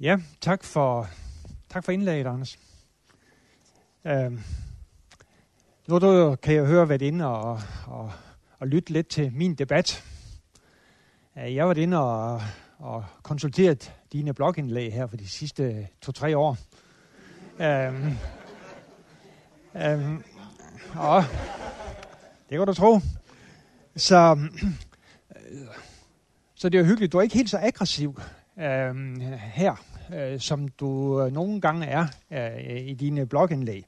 Ja, tak for indlægget, Anders. Nu kan jeg høre, hvad det er inde og lytte lidt til min debat. Jeg var inde og konsulteret dine blogindlæg her for de sidste 2-3 år. Det kan du tro. Så det er hyggeligt. Du er ikke helt så aggressiv her, som du nogle gange er i dine blogindlæg.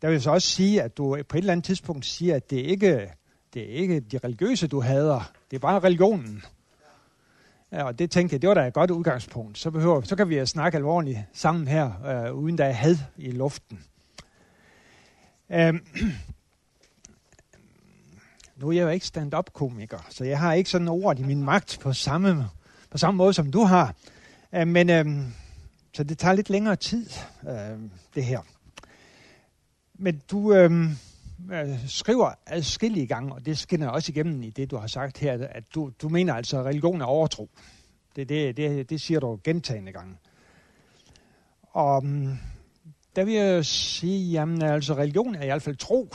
Der vil jeg så også sige, at du på et eller andet tidspunkt siger, at det er ikke de religiøse, du hader. Det er bare religionen. Ja, og det tænkte jeg, det var da et godt udgangspunkt. Så kan vi snakke alvorligt sammen her, uden der er had i luften. Nu er jeg jo ikke stand-up-komiker, så jeg har ikke sådan ord i min magt på samme måde, som du har. Så det tager lidt længere tid, det her. Men du skriver adskillige gange, og det skinner også igennem i det, du har sagt her, at du mener altså, at religion er overtro. Det siger du gentagne gange. Og der vil jeg sige, jamen altså, religion er i hvert fald tro.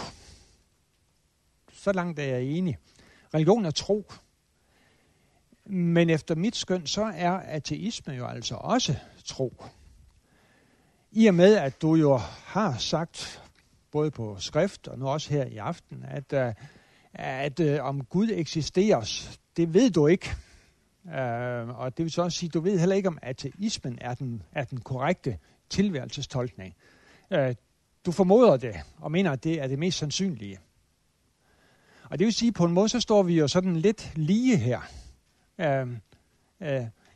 Så langt er jeg enig. Religion er tro. Men efter mit skøn, så er ateisme jo altså også tro. I og med, at du jo har sagt, både på skrift og nu også her i aften, at om Gud eksisterer, det ved du ikke. Og det vil så også sige, at du ved heller ikke, om ateismen er den korrekte tilværelsestolkning. Du formoder det, og mener, at det er det mest sandsynlige. Og det vil sige, at på en måde, så står vi jo sådan lidt lige her.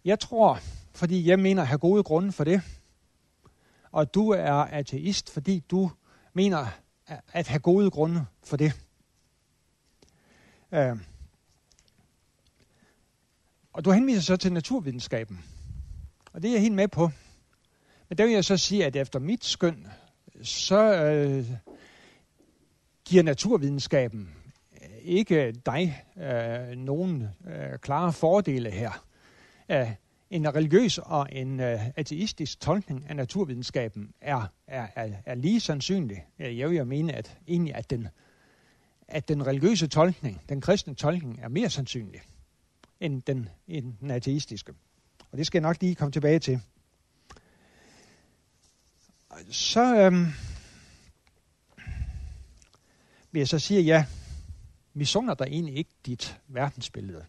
Jeg tror, fordi jeg mener at have gode grunde for det, og du er ateist, fordi du mener at have gode grunde for det. Og du henviser så til naturvidenskaben, og det er jeg helt med på. Men der vil jeg så sige, at efter mit skøn, så giver naturvidenskaben ikke dig nogen klare fordele her. En religiøs og en ateistisk tolkning af naturvidenskaben er lige sandsynlig. Jeg vil jo mene, at den religiøse tolkning, den kristne tolkning, er mere sandsynlig end den ateistiske. Og det skal jeg nok lige komme tilbage til. Så vil jeg så sige, ja, vi sunder der egentlig ikke dit verdensbillede.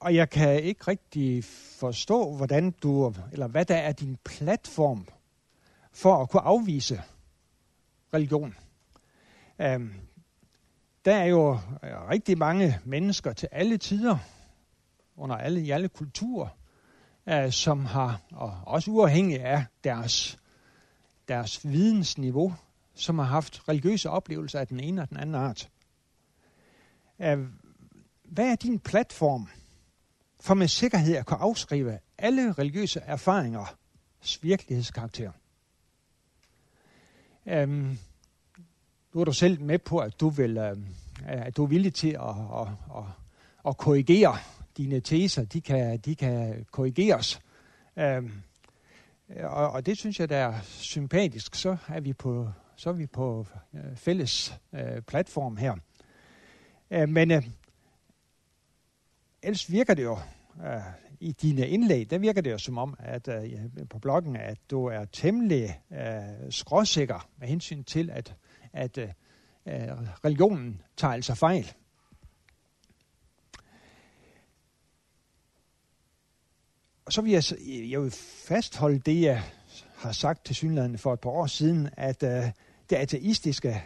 Og jeg kan ikke rigtig forstå, hvordan du, eller hvad der er din platform for at kunne afvise religion. Der er jo rigtig mange mennesker til alle tider, i alle kulturer, som har, og også uafhængig af deres vidensniveau, som har haft religiøse oplevelser af den ene og den anden art. Hvad er din platform for med sikkerhed at kunne afskrive alle religiøse erfaringers virkelighedskarakter? Nu er du selv med på, at du er villig til at korrigere dine teser. De kan korrigeres. Og det synes jeg, der er sympatisk. Så er vi på fælles platform her. Men ellers virker det jo i dine indlæg, der virker det jo som om, at på bloggen, at du er temmelig skråsikker med hensyn til, at religionen tager altså fejl. Og så vil jeg vil fastholde det, jeg har sagt til synligheden for et par år siden, at det ateistiske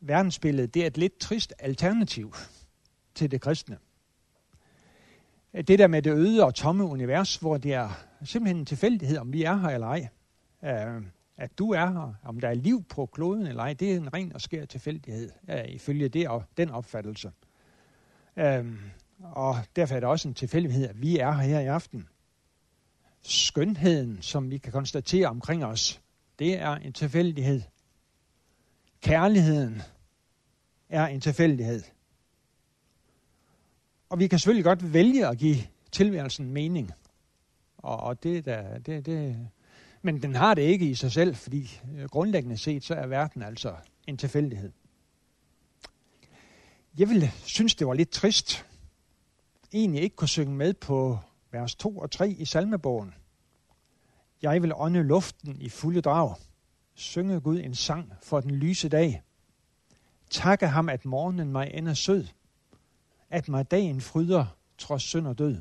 verdensbillede, det er et lidt trist alternativ til det kristne. Det der med det øde og tomme univers, hvor det er simpelthen en tilfældighed, om vi er her eller ej. At du er her, om der er liv på kloden eller ej, det er en ren og skær tilfældighed, ifølge det og den opfattelse. Og derfor er det også en tilfældighed, at vi er her i aften. Skønheden, som vi kan konstatere omkring os, det er en tilfældighed. Kærligheden er en tilfældighed. Og vi kan selvfølgelig godt vælge at give tilværelsen mening. Og det der, det. Men den har det ikke i sig selv, fordi grundlæggende set, så er verden altså en tilfældighed. Jeg ville synes, det var lidt trist, egentlig ikke kunne synge med på vers 2 og 3 i salmebogen. Jeg vil ånde luften i fulde drag, synge Gud en sang for den lyse dag. Takke ham, at morgenen mig ender sød, at mig dagen fryder, trods synd og død.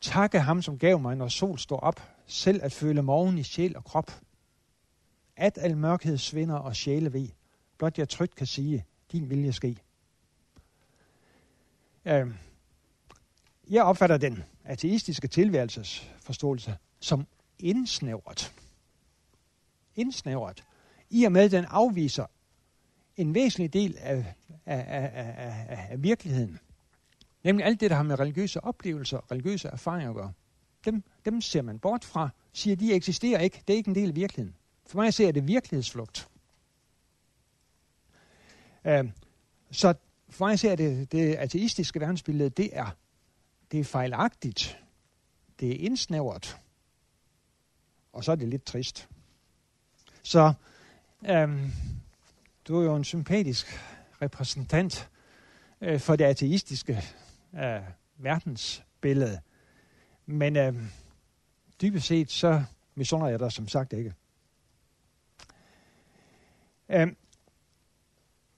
Takke ham, som gav mig, når sol står op, selv at føle morgen i sjæl og krop. At al mørkhed svinder og sjæle ved, blot jeg trygt kan sige, din vilje ske. Jeg opfatter den ateistiske tilværelsesforståelse som indsnævret. I og med, den afviser en væsentlig del af virkeligheden. Nemlig alt det, der har med religiøse oplevelser og religiøse erfaringer at gøre. Dem ser man bort fra, siger, de eksisterer ikke. Det er ikke en del af virkeligheden. For mig ser det virkelighedsflugt. Så for mig ser det ateistiske verdensbillede, det er fejlagtigt. Det er indsnævret. Og så er det lidt trist. Så du er jo en sympatisk repræsentant for det ateistiske verdensbillede. Men dybest set, så misunder jeg dig som sagt ikke.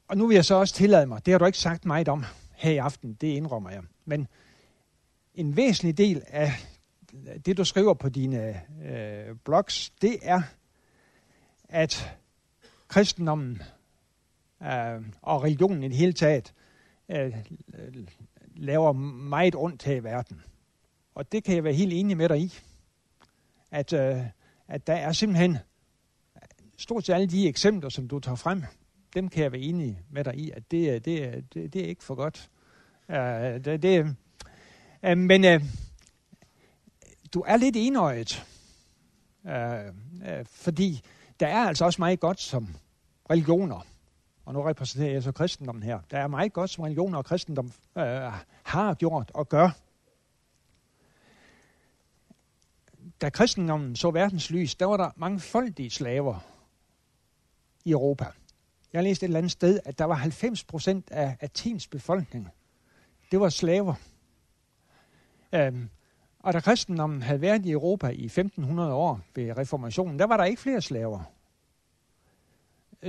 Og nu vil jeg så også tillade mig, det har du ikke sagt meget om her i aften, det indrømmer jeg. Men en væsentlig del af det, du skriver på dine blogs, det er, at kristendommen og religionen i det hele taget laver meget ondt her i verden. Og det kan jeg være helt enig med dig i. At der er simpelthen stort set alle de eksempler, som du tager frem, dem kan jeg være enig med dig i, at det er ikke for godt. Du er lidt enøjet, fordi der er altså også meget godt som religioner, og nu repræsenterer jeg så kristendommen her, der er meget godt som religioner og kristendom har gjort og gør. Da kristendommen så verdens lys, der var der mangefoldige slaver i Europa. Jeg læste et eller andet sted, at der var 90% af Athens befolkning. Det var slaver. Og da kristendommen havde været i Europa i 1500 år ved reformationen, der var der ikke flere slaver.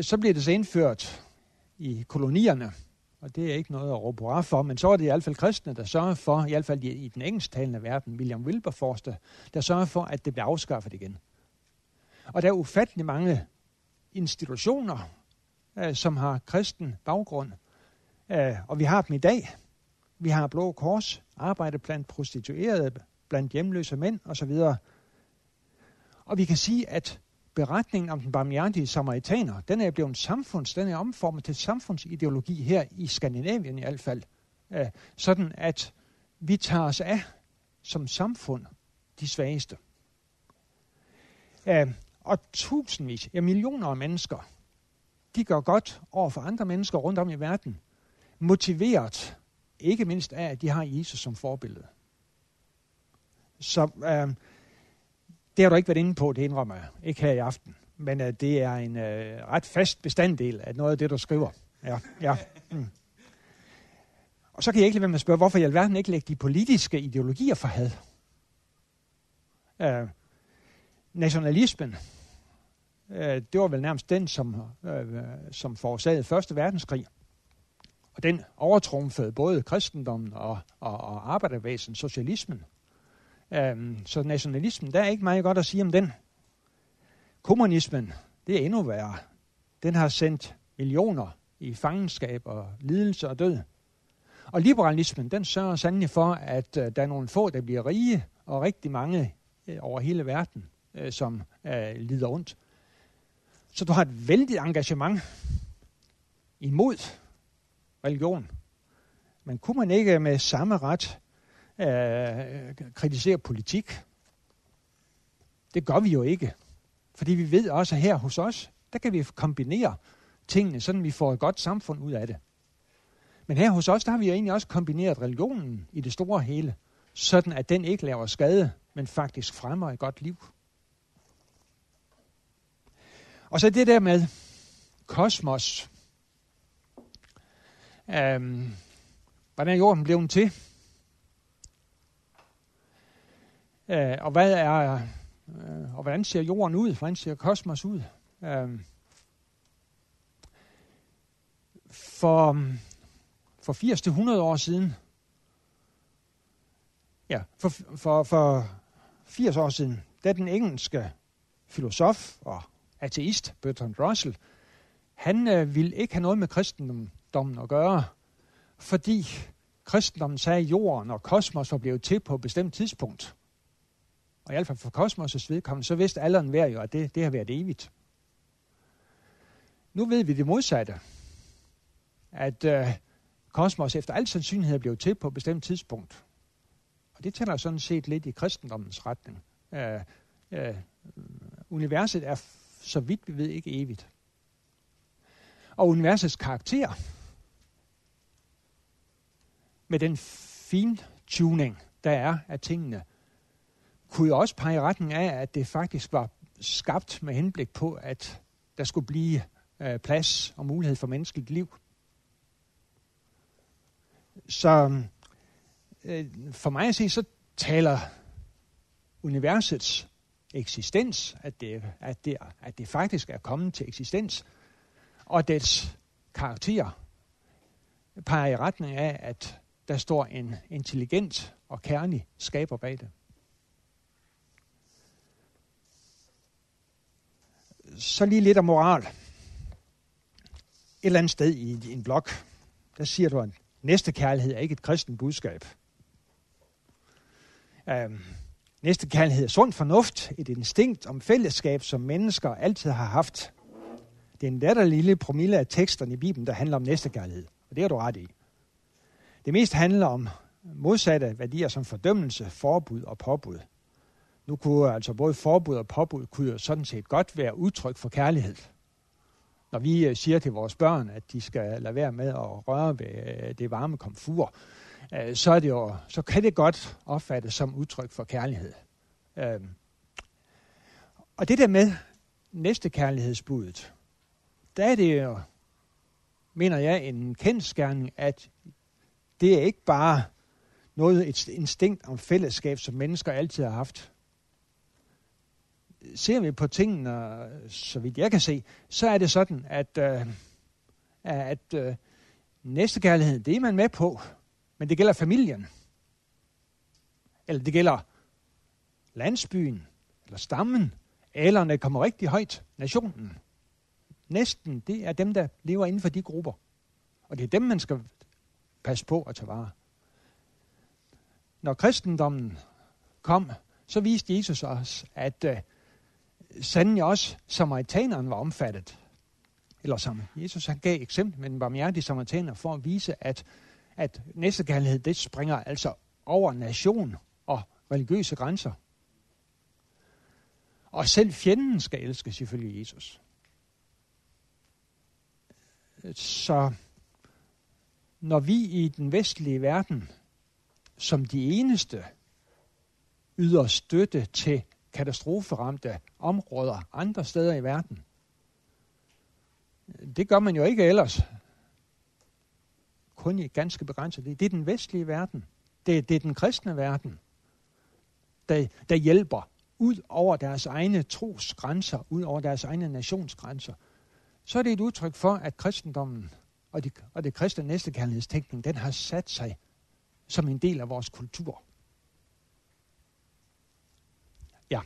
Så blev det så indført i kolonierne, og det er ikke noget at råbe hurra for, men så var det i hvert fald kristne, der sørger for, i hvert fald i den engelsktalende verden, William Wilberforce, der sørger for, at det bliver afskaffet igen. Og der er ufattelig mange institutioner, som har kristen baggrund, og vi har dem i dag. Vi har Blå Kors, arbejde blandt prostituerede, blandt hjemløse mænd osv. Og vi kan sige, at beretningen om den barmhjertige samaritaner, den er blevet den er omformet til samfundsideologi her i Skandinavien i hvert fald. Sådan at vi tager os af som samfund de svageste. Og tusindvis, ja millioner af mennesker, de gør godt over for andre mennesker rundt om i verden, motiveret ikke mindst af, at de har Jesus som forbillede. Så det har du ikke været inde på, det indrømmer jeg. Ikke her i aften. Men det er en ret fast bestanddel af noget af det, du skriver. Ja. Mm. Og så kan jeg ikke lade være med at spørge, hvorfor i alverden ikke lægge de politiske ideologier for had? Nationalismen, det var vel nærmest den, som forårsagede Første Verdenskrig. Og den overtrumfede både kristendommen og arbejdervæsen, socialismen. Så nationalismen, der er ikke meget godt at sige om den. Kommunismen, det er endnu værre. Den har sendt millioner i fangenskab og lidelse og død. Og liberalismen, den sørger sandelig for, at der er nogle få, der bliver rige, og rigtig mange over hele verden, som lider ondt. Så du har et vældigt engagement imod religion. Men kunne man ikke med samme ret kritisere politik? Det gør vi jo ikke. Fordi vi ved også her hos os, der kan vi kombinere tingene, sådan vi får et godt samfund ud af det. Men her hos os, der har vi egentlig også kombineret religionen i det store hele, sådan at den ikke laver skade, men faktisk fremmer et godt liv. Og så det der med kosmos. Hvordan er jorden blevet til? Og hvad er og hvordan ser jorden ud? Hvordan ser kosmos ud? For 80-100 år siden, for 80 år siden, da den engelske filosof og ateist Bertrand Russell, han ville ikke have noget med kristendommen at gøre, fordi kristendommen sagde, at jorden og kosmos var blevet til på et bestemt tidspunkt. Og i hvert fald for kosmos' vedkommende, så vidste alle enhver jo, at det har været evigt. Nu ved vi det modsatte, at kosmos efter al sandsynlighed blev til på et bestemt tidspunkt. Og det tæller sådan set lidt i kristendommens retning. Universet er, så vidt vi ved, ikke evigt. Og universets karakter, med den fintuning, der er af tingene, kunne jo også pege i retning af, at det faktisk var skabt med henblik på, at der skulle blive plads og mulighed for menneskeligt liv. Så for mig at se, så taler universets eksistens, at det faktisk er kommet til eksistens, og dets karakter peger i retning af, at der står en intelligent og kærlig skaber bag det. Så lige lidt om moral. Et eller andet sted i en blog, der siger du, at næstekærlighed er ikke et kristent budskab. Næstekærlighed er sund fornuft, et instinkt om fællesskab, som mennesker altid har haft. Det er en latterlig lille promille af teksterne i Bibelen, der handler om næstekærlighed, og det har du ret i. Det mest handler om modsatte værdier som fordømmelse, forbud og påbud. Nu kunne altså både forbud og påbud kunne sådan set godt være udtryk for kærlighed. Når vi siger til vores børn, at de skal lade være med at røre ved det varme komfur, så kan det godt opfattes som udtryk for kærlighed. Og det der med næstekærlighedsbuddet, der er det jo, mener jeg, en kendsgerning, at det er ikke bare noget et instinkt om fællesskab, som mennesker altid har haft. Ser vi på tingene, så vidt jeg kan se, så er det sådan, at næstekærlighed, det er man med på, men det gælder familien, eller det gælder landsbyen, eller stammen, eller når det kommer rigtig højt, nationen. Næsten, det er dem, der lever inden for de grupper, og det er dem, man skal passe på at tage vare. Når kristendommen kom, så viste Jesus os, at sandelig også samaritaneren var omfattet. Eller som Jesus han gav eksempel med den barmhjertige samaritaner for at vise, at næstekærlighed det springer altså over nation og religiøse grænser. Og selv fjenden skal elskes ifølge Jesus. Så når vi i den vestlige verden som de eneste yder støtte til katastroferamte områder andre steder i verden. Det gør man jo ikke ellers. Kun i ganske begrænset. Det er den vestlige verden. Det er den kristne verden, der hjælper ud over deres egne trosgrænser, ud over deres egne nationsgrænser. Så er det et udtryk for, at kristendommen og det kristne næstekærlighedstænkning, den har sat sig som en del af vores kultur. Ja,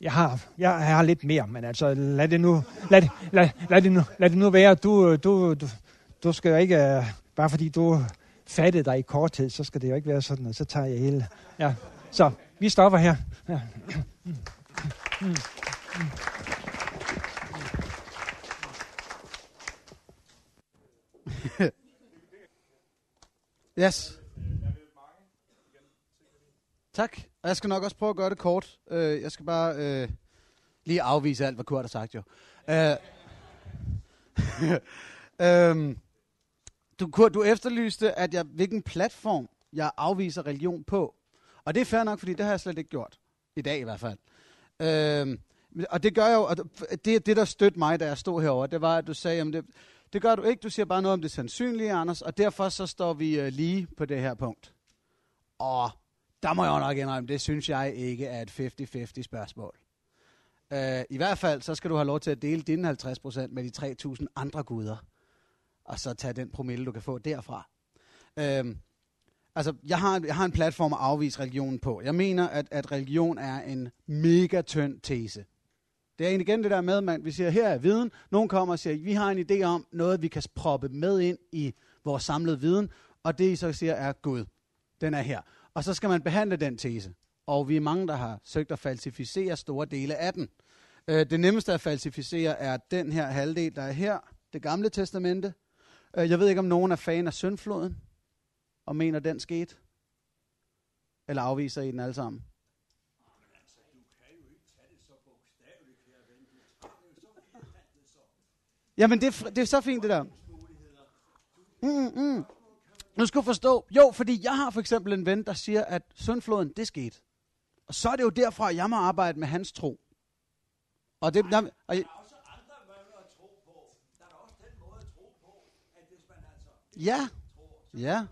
jeg har lidt mere, men altså lad det nu være. Du skal ikke bare fordi du fattede dig i korthed, så skal det jo ikke være sådan, og så tager jeg hele. Ja, så vi stopper her. Ja. Yes. Tak, og jeg skal nok også prøve at gøre det kort. Jeg skal bare lige afvise alt, hvad Kurt har sagt jo. Du efterlyste, at hvilken platform jeg afviser religion på. Og det er fair nok, fordi det har jeg slet ikke gjort. I dag i hvert fald. Og det gør jeg jo, og det der stødte mig, da jeg stod herover, det var, at du sagde, det gør du ikke, du siger bare noget om det sandsynlige, Anders, og derfor så står vi lige på det her punkt. Og der må jeg jo nok indrømme, det synes jeg ikke er et 50-50 spørgsmål. I hvert fald, så skal du have lov til at dele dine 50% med de 3.000 andre guder, og så tage den promille, du kan få derfra. Jeg har en platform at afvise religionen på. Jeg mener, at religion er en mega tynd tese. Det er egentlig igen det der med, at vi siger, her er viden. Nogen kommer og siger, vi har en idé om noget, vi kan proppe med ind i vores samlede viden, og det I så siger er Gud. Den er her. Og så skal man behandle den tese. Og vi er mange, der har søgt at falsificere store dele af den. Det nemmeste at falsificere er den her halvdel, der er her. Det Gamle Testamente. Jeg ved ikke, om nogen er fan af syndfloden og mener, den skete? Eller afviser I den alle sammen? Jamen, det er så fint, det der. Nu skal du forstå. Jo, fordi jeg har for eksempel en ven, der siger, at syndfloden, det skete. Og så er det jo derfra, jeg må arbejde med hans tro. Og det... Ja. Ja.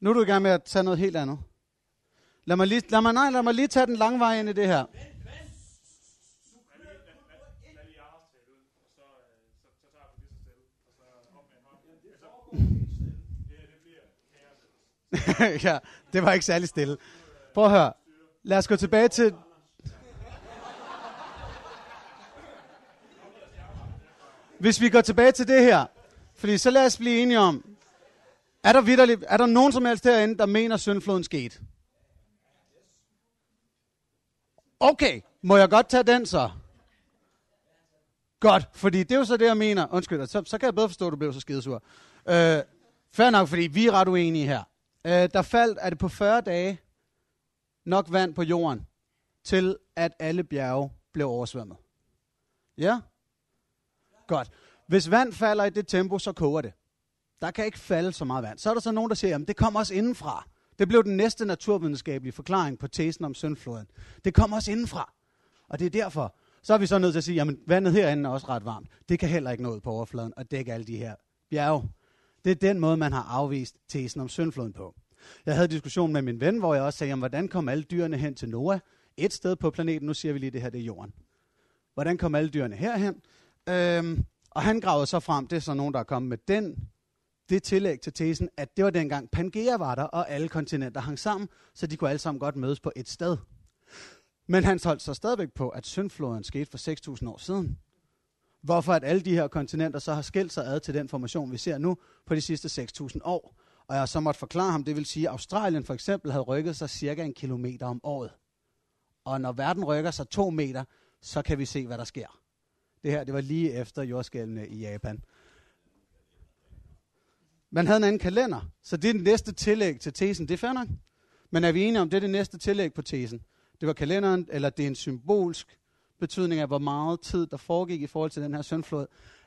Nu er du i gang med at tage noget helt andet. Lad mig lige tage den lange vej ind i det her. Ja, det var ikke særlig stille. Prøv at høre. Lad os gå tilbage til... Hvis vi går tilbage til det her, fordi så lad os blive enige om, er der nogen som helst herinde, der mener, at syndfloden skete? Okay, må jeg godt tage den så? Godt, fordi det er jo så det, jeg mener. Undskyld, så kan jeg bedre forstå, at du blev så skidesur. Fair nok, fordi vi er ret uenige her. Der faldt, er det på 40 dage, nok vand på jorden, til at alle bjerge blev oversvømmet. Ja? Godt. Hvis vand falder i det tempo, så koger det. Der kan ikke falde så meget vand. Så er der så nogen, der siger, jamen det kommer også indenfra. Det blev den næste naturvidenskabelige forklaring på tesen om syndfloden. Det kommer også indenfra. Og det er derfor, så er vi så nødt til at sige, jamen vandet herinde er også ret varmt. Det kan heller ikke nå ud på overfladen og dække alle de her bjerge. Det er den måde, man har afvist tesen om syndfloden på. Jeg havde en diskussion med min ven, hvor jeg også sagde, jamen hvordan kom alle dyrene hen til Noah? Et sted på planeten, nu siger vi lige, det her det er jorden. Hvordan kom alle dyrene herhen? Og han gravede så frem, det er så nogen, der er kommet med det tillæg til tesen, at det var dengang Pangea var der, og alle kontinenter hang sammen, så de kunne alle sammen godt mødes på et sted. Men han holdt sig stadigvæk på, at syndfloden skete for 6.000 år siden. Hvorfor at alle de her kontinenter så har skilt sig ad til den formation, vi ser nu, på de sidste 6.000 år. Og jeg så måtte forklare ham, det vil sige, at Australien for eksempel havde rykket sig cirka 1 kilometer om året. Og når verden rykker sig 2 meter, så kan vi se, hvad der sker. Det her, det var lige efter jordskælvene i Japan. Man havde en anden kalender, så det er det næste tillæg til tesen. Det er fair nok. Men er vi enige om, det er det næste tillæg på tesen? Det var kalenderen, eller det er en symbolsk betydning af, hvor meget tid der foregik i forhold til den her syndflod.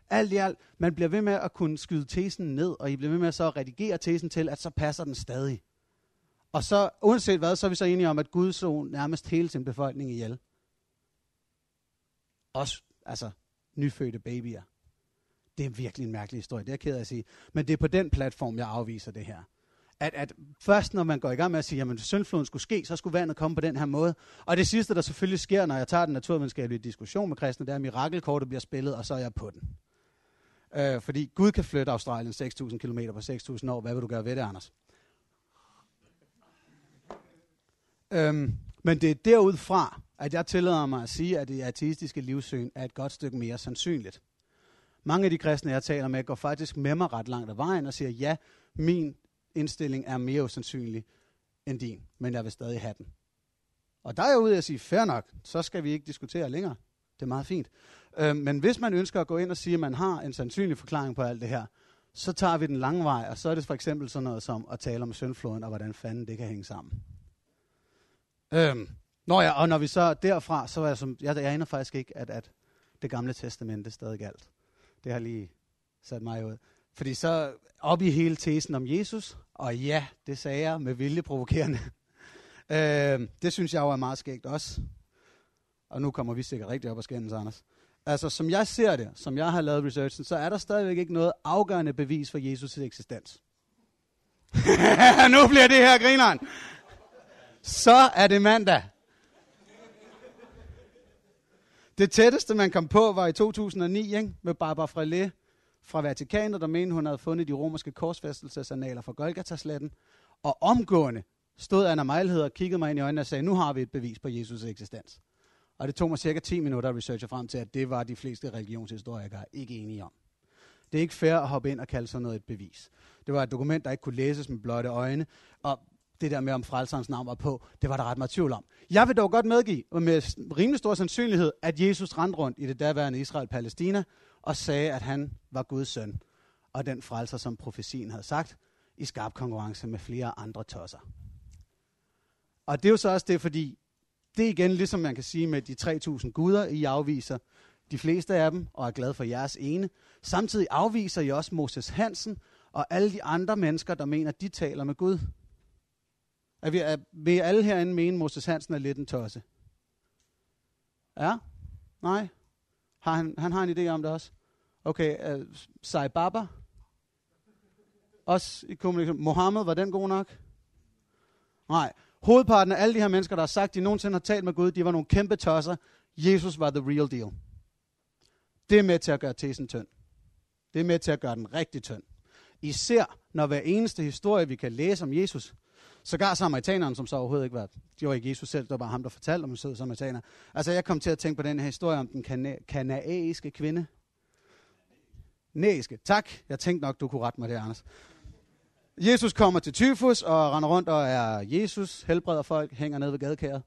Alt i alt, man bliver ved med at kunne skyde tesen ned, og I bliver ved med så at redigere tesen til, at så passer den stadig. Og så, uanset hvad, så er vi så enige om, at Gud så nærmest hele sin befolkning ihjel. Også, altså, nyfødte babyer. Det er virkelig en mærkelig historie, det er jeg ked af at sige. Men det er på den platform, jeg afviser det her. At først, når man går i gang med at sige, jamen hvis syndfloden skulle ske, så skulle vandet komme på den her måde. Og det sidste, der selvfølgelig sker, når jeg tager den naturvidenskabelige diskussion med kristne, det er, at mirakelkortet bliver spillet, og så er jeg på den. Fordi Gud kan flytte Australien 6.000 km på 6.000 år. Hvad vil du gøre ved det, Anders? Men det er derudfra, at jeg tillader mig at sige, at det ateistiske livssyn er et godt stykke mere sandsynligt. Mange af de kristne, jeg taler med, går faktisk med mig ret langt af vejen og siger, ja, min indstilling er mere usandsynlig end din, men jeg vil stadig have den. Og der er jeg ude at sige, fair nok, så skal vi ikke diskutere længere. Det er meget fint. Men hvis man ønsker at gå ind og sige, at man har en sandsynlig forklaring på alt det her, så tager vi den lange vej, og så er det for eksempel sådan noget som at tale om syndfloden og hvordan fanden det kan hænge sammen. Når vi så derfra, så er jeg ender faktisk ikke, at det gamle testamente stadig galt. Det har lige sat mig ud. Fordi så op i hele tesen om Jesus, og ja, det sagde jeg med vilde provokerende. Det synes jeg jo er meget skægt også. Og nu kommer vi sikkert rigtig op og skændes, Anders. Altså, som jeg ser det, som jeg har lavet researchen, så er der stadigvæk ikke noget afgørende bevis for Jesus' eksistens. Nu bliver det her grineren. Så er det mandag. Det tætteste, man kom på, var i 2009, ikke? Med Barbara Frele fra Vatikanet, der mente, hun havde fundet de romerske korsfæstelsesanaler fra Golgata-sletten. Og omgående stod Anna Mejlhed og kiggede mig ind i øjnene og sagde, nu har vi et bevis på Jesus' eksistens. Og det tog mig cirka 10 minutter at researche frem til, at det var de fleste religionshistorikere ikke enige om. Det er ikke fair at hoppe ind og kalde sådan noget et bevis. Det var et dokument, der ikke kunne læses med blotte øjne, og det der med, om frelserens navn var på, det var der ret meget tvivl om. Jeg vil dog godt medgive, og med rimelig stor sandsynlighed, at Jesus rendte rundt i det daværende Israel-Palæstina og sagde, at han var Guds søn, og den frelser, som profetien havde sagt, i skarp konkurrence med flere andre tosser. Og det er jo så også det, fordi det er igen, ligesom man kan sige med de 3.000 guder, I afviser de fleste af dem, og er glad for jeres ene. Samtidig afviser I også Moses Hansen og alle de andre mennesker, der mener, at de taler med Gud. Vil alle herinde mene, at Moses Hansen er lidt en tosse? Ja? Nej? Han har en idé om det også? Okay, Sai Baba? Også i kommunikation. Mohammed, var den god nok? Nej. Hovedparten af alle de her mennesker, der har sagt, de nogensinde har talt med Gud, de var nogle kæmpe tosser. Jesus var the real deal. Det er med til at gøre tesen tynd. Det er med til at gøre den rigtig tynd. Især når hver eneste historie, vi kan læse om Jesus, sågar samaritaneren, som så overhovedet ikke var, det var ikke Jesus selv, det var bare ham, der fortalte om en sød samaritaner. Altså jeg kom til at tænke på den her historie om den kanaiske kvinde. Næiske, tak. Jeg tænkte nok, du kunne rette mig der, Anders. Jesus kommer til tyfus og render rundt og er Jesus, helbreder folk, hænger ned ved gadekæret,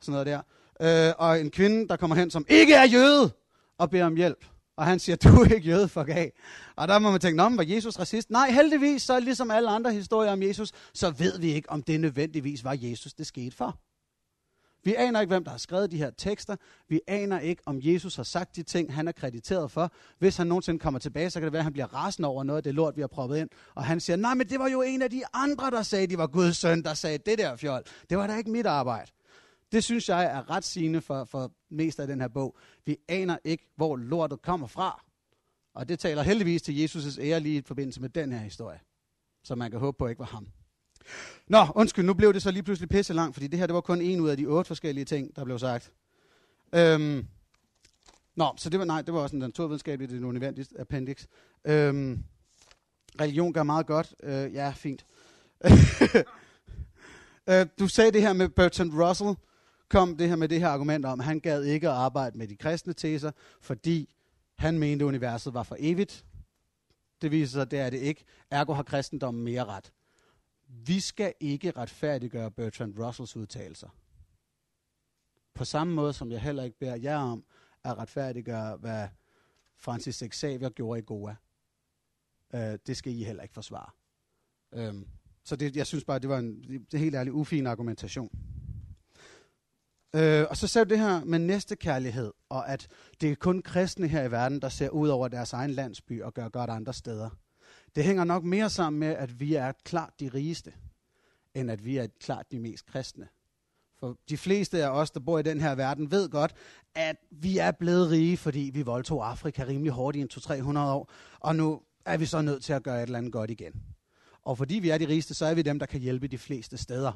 sådan noget der. Og en kvinde, der kommer hen, som ikke er jøde, og beder om hjælp. Og han siger, du er ikke jøde, fuck af. Og der må man tænke, nå, var Jesus racist? Nej, heldigvis, så ligesom alle andre historier om Jesus, så ved vi ikke, om det nødvendigvis var Jesus, det skete for. Vi aner ikke, hvem der har skrevet de her tekster. Vi aner ikke, om Jesus har sagt de ting, han er krediteret for. Hvis han nogensinde kommer tilbage, så kan det være, at han bliver rasende over noget af det lort, vi har proppet ind. Og han siger, nej, men det var jo en af de andre, der sagde, de var Guds søn, der sagde det der fjol. Det var da ikke mit arbejde. Det synes jeg er ret sigende for mest af den her bog. Vi aner ikke, hvor lortet kommer fra. Og det taler heldigvis til Jesus' ære lige i forbindelse med den her historie. Så man kan håbe på, ikke var ham. Nå, undskyld, nu blev det så lige pludselig pisse langt, fordi det her, det var kun en ud af de 8 forskellige ting, der blev sagt. Så det var, nej, det var også en naturvidenskabelig, det er en nødvendig appendix. Religion gør meget godt. Ja, fint. Du sagde det her med Bertrand Russell, kom det her med det her argument om, han gad ikke at arbejde med de kristne teser, fordi han mente, universet var for evigt. Det viser sig, det er det ikke. Ergo har kristendommen mere ret. Vi skal ikke retfærdiggøre Bertrand Russells udtalelser. På samme måde, som jeg heller ikke beder jer om at retfærdiggøre, hvad Francis Xavier gjorde i Goa. Det skal I heller ikke forsvare. Så det, jeg synes bare, det var en helt ærlig ufin argumentation. Og så ser det her med næstekærlighed, og at det er kun kristne her i verden, der ser ud over deres egen landsby og gør godt andre steder. Det hænger nok mere sammen med, at vi er klart de rigeste, end at vi er klart de mest kristne. For de fleste af os, der bor i den her verden, ved godt, at vi er blevet rige, fordi vi voldtog Afrika rimelig hårdt i en 200-300 år, og nu er vi så nødt til at gøre et eller andet godt igen. Og fordi vi er de rigeste, så er vi dem, der kan hjælpe de fleste steder.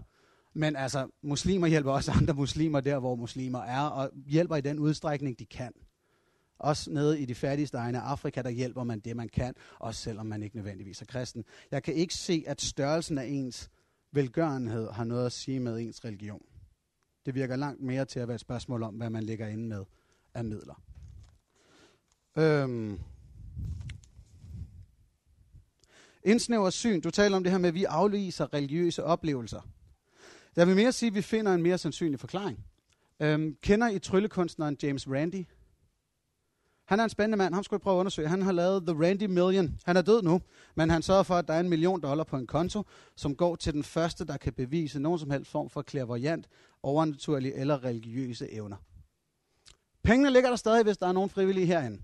Men altså, muslimer hjælper også andre muslimer der, hvor muslimer er, og hjælper i den udstrækning, de kan. Også nede i de fattigste egne af Afrika, der hjælper man det, man kan, også selvom man ikke nødvendigvis er kristen. Jeg kan ikke se, at størrelsen af ens velgørenhed har noget at sige med ens religion. Det virker langt mere til at være et spørgsmål om, hvad man ligger inde med af midler. Indsnævret syn. Du taler om det her med, at vi aflyser religiøse oplevelser. Jeg vil mere sige, at vi finder en mere sandsynlig forklaring. Kender I tryllekunstneren James Randi? Han er en spændende mand. Ham skulle jeg prøve at undersøge. Han har lavet The Randi Million. Han er død nu, men han sørger for, at der er $1 million på en konto, som går til den første, der kan bevise nogen som helst form for clairvoyant, overnaturlige eller religiøse evner. Pengene ligger der stadig, hvis der er nogen frivillige herinde.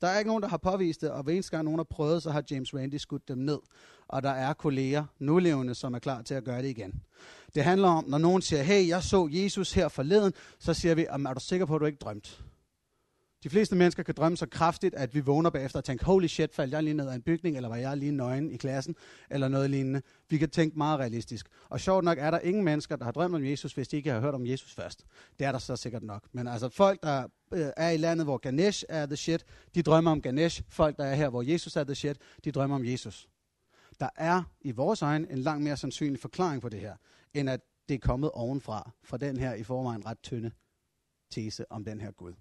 Der er ikke nogen, der har påvist det, og hver eneste gang nogen har prøvet, så har James Randi skudt dem ned. Og der er kolleger, nulevende, som er klar til at gøre det igen. Det handler om, når nogen siger, hey, jeg så Jesus her forleden, så siger vi, er du sikker på, at du ikke drømte? De fleste mennesker kan drømme så kraftigt, at vi vågner bagefter og tænker, holy shit, faldt jeg lige ned af en bygning, eller var jeg lige nøgen i klassen, eller noget lignende. Vi kan tænke meget realistisk. Og sjovt nok er der ingen mennesker, der har drømt om Jesus, hvis de ikke har hørt om Jesus først. Det er der så sikkert nok. Men altså folk, der er i landet, hvor Ganesh er the shit, de drømmer om Ganesh. Folk, der er her, hvor Jesus er the shit, de drømmer om Jesus. Der er i vores øjne en langt mere sandsynlig forklaring på det her, end at det er kommet ovenfra, fra den her i forvejen ret tynde tese om den her Gud.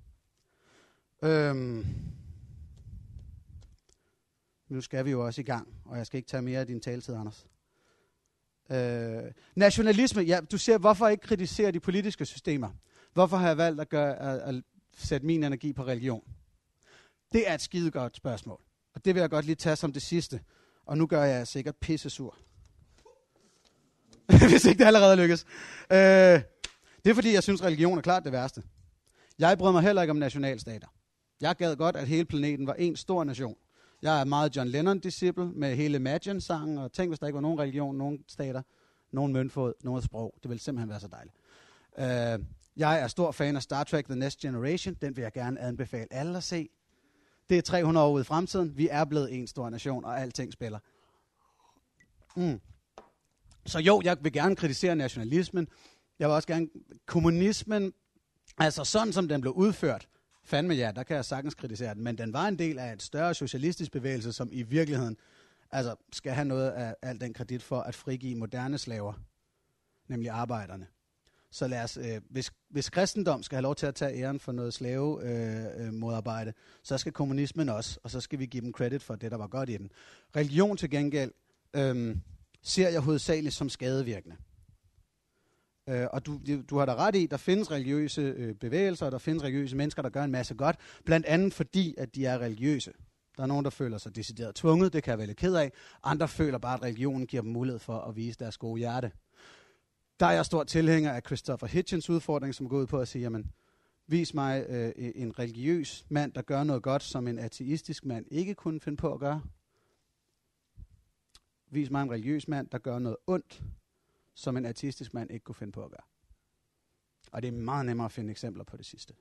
Nu skal vi jo også i gang, og jeg skal ikke tage mere af din taletid, Anders. Nationalisme, ja, du siger, hvorfor ikke kritisere de politiske systemer? Hvorfor har jeg valgt at sætte min energi på religion? Det er et skidegodt spørgsmål, og det vil jeg godt lige tage som det sidste. Og nu gør jeg sikkert pissesur. Hvis ikke det allerede lykkes. Det er fordi, jeg synes, religion er klart det værste. Jeg bryder mig heller ikke om nationalstater. Jeg gad godt, at hele planeten var en stor nation. Jeg er meget John Lennon-disciple med hele Imagine-sangen, og tænk, hvis der ikke var nogen religion, nogen stater, nogen møntfod, nogen sprog. Det ville simpelthen være så dejligt. Jeg er stor fan af Star Trek The Next Generation. Den vil jeg gerne anbefale alle at se. Det er 300 år ude i fremtiden. Vi er blevet en stor nation, og alting spiller. Så jo, jeg vil gerne kritisere nationalismen. Jeg vil også gerne kommunismen. Altså sådan, som den blev udført. Fandme ja, der kan jeg sagtens kritisere den, men den var en del af et større socialistisk bevægelse, som i virkeligheden altså, skal have noget af al den kredit for at frigive moderne slaver, nemlig arbejderne. Så lad os, hvis kristendom skal have lov til at tage æren for noget slavemodarbejde, så skal kommunismen også, og så skal vi give dem credit for det, der var godt i den. Religion til gengæld ser jeg hovedsageligt som skadevirkende. Og du har da ret i, der findes religiøse bevægelser, og der findes religiøse mennesker, der gør en masse godt, blandt andet fordi, at de er religiøse. Der er nogen, der føler sig decideret tvunget, det kan jeg være lidt ked af. Andre føler bare, at religionen giver dem mulighed for at vise deres gode hjerte. Der er jeg stor tilhænger af Christopher Hitchens udfordring, som går ud på at sige, jamen, vis mig en religiøs mand, der gør noget godt, som en ateistisk mand ikke kunne finde på at gøre. Vis mig en religiøs mand, der gør noget ondt, som en artistisk mand ikke kunne finde på at gøre. Og det er meget nemmere at finde eksempler på det sidste.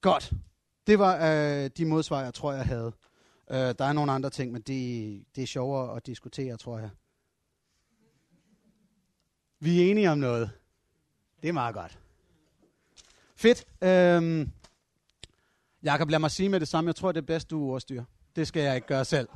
Godt. Det var de modsvar, jeg tror, jeg havde. Der er nogle andre ting, men det er sjovere at diskutere, tror jeg. Vi er enige om noget. Det er meget godt. Fedt. Jacob, lad mig sige med det samme. Jeg tror, det er bedst, du ordstyrer. Det skal jeg ikke gøre selv.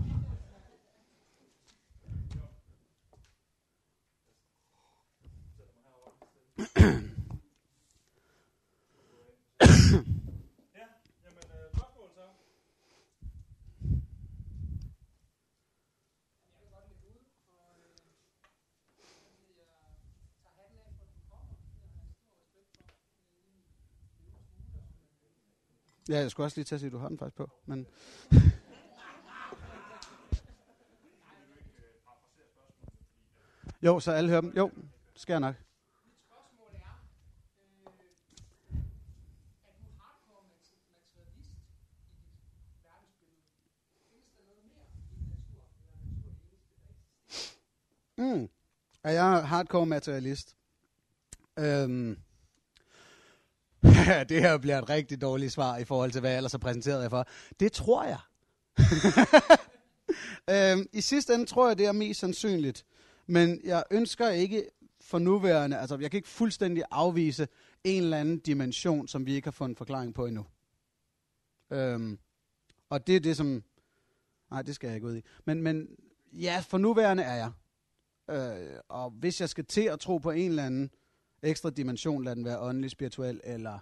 Ja, jeg skulle også lige til at sige, at du har den faktisk på, men... Jo, så alle hører dem. Jo, det sker nok. Og jeg er hardcore materialist. Det her bliver et rigtig dårligt svar i forhold til, hvad jeg ellers har præsenteret jer for. Det tror jeg. I sidste ende tror jeg, det er mest sandsynligt. Men jeg ønsker ikke for nuværende, altså jeg kan ikke fuldstændig afvise en eller anden dimension, som vi ikke har fået en forklaring på endnu. Og det er det, som... Nej, det skal jeg ikke ud i. Men ja, for nuværende er jeg. Og hvis jeg skal til at tro på en eller anden ekstra dimension, lad den være åndelig, spirituel eller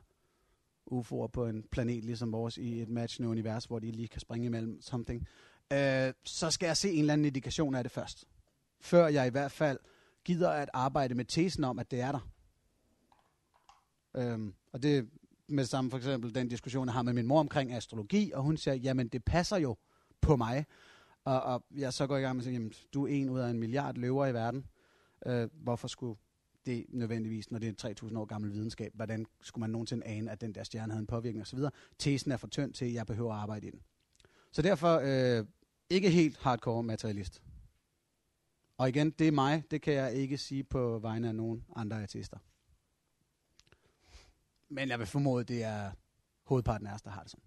UFO'er på en planet ligesom vores i et matchende univers, hvor de lige kan springe imellem something, så skal jeg se en eller anden indikation af det først. Før jeg i hvert fald gider at arbejde med tesen om, at det er der. Og det med det samme for eksempel den diskussion, jeg har med min mor omkring astrologi, og hun siger, jamen det passer jo på mig. Og jeg så går i gang med at sige, jamen du er en ud af en milliard løver i verden. Hvorfor skulle det nødvendigvis, når det er 3.000 år gammel videnskab. Hvordan skulle man nogensinde ane, at den der stjerne havde en påvirkning osv.? Tesen er for tynd til, at jeg behøver at arbejde i den. Så derfor ikke helt hardcore materialist. Og igen, det er mig. Det kan jeg ikke sige på vegne af nogen andre ateister. Men jeg vil formode, det er hovedparten af os, der har det sådan.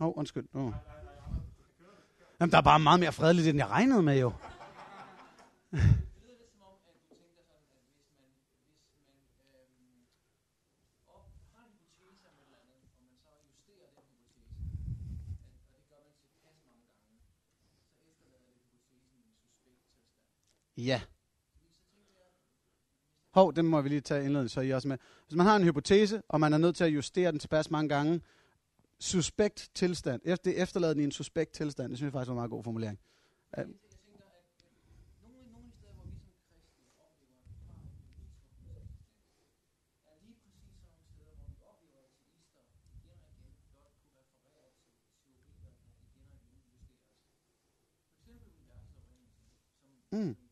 Undskyld. Jamen, der er bare meget mere fredeligt, end jeg regnede med, jo. Ja. Den må vi lige tage indledning, så I også med. Hvis man har en hypotese, og man er nødt til at justere den tilpas mange gange, suspekt tilstand. Det efterlader den i en suspekt tilstand. Det synes jeg faktisk var en meget god formulering. Jeg tænker, at nogle steder, hvor vi som kristne oplever, at vi har en er lige præcis nogle steder, hvor vi oplever, at ateister igen og igen blot kunne referere til teorier, der igen og igen justeres. For eksempel universets oprindelse, som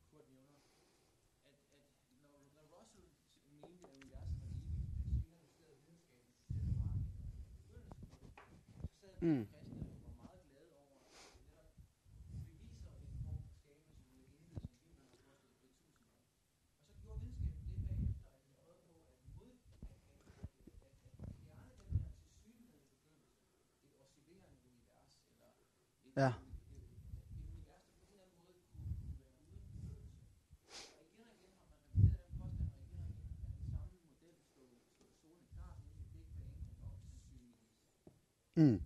Ja. Mm. Mm.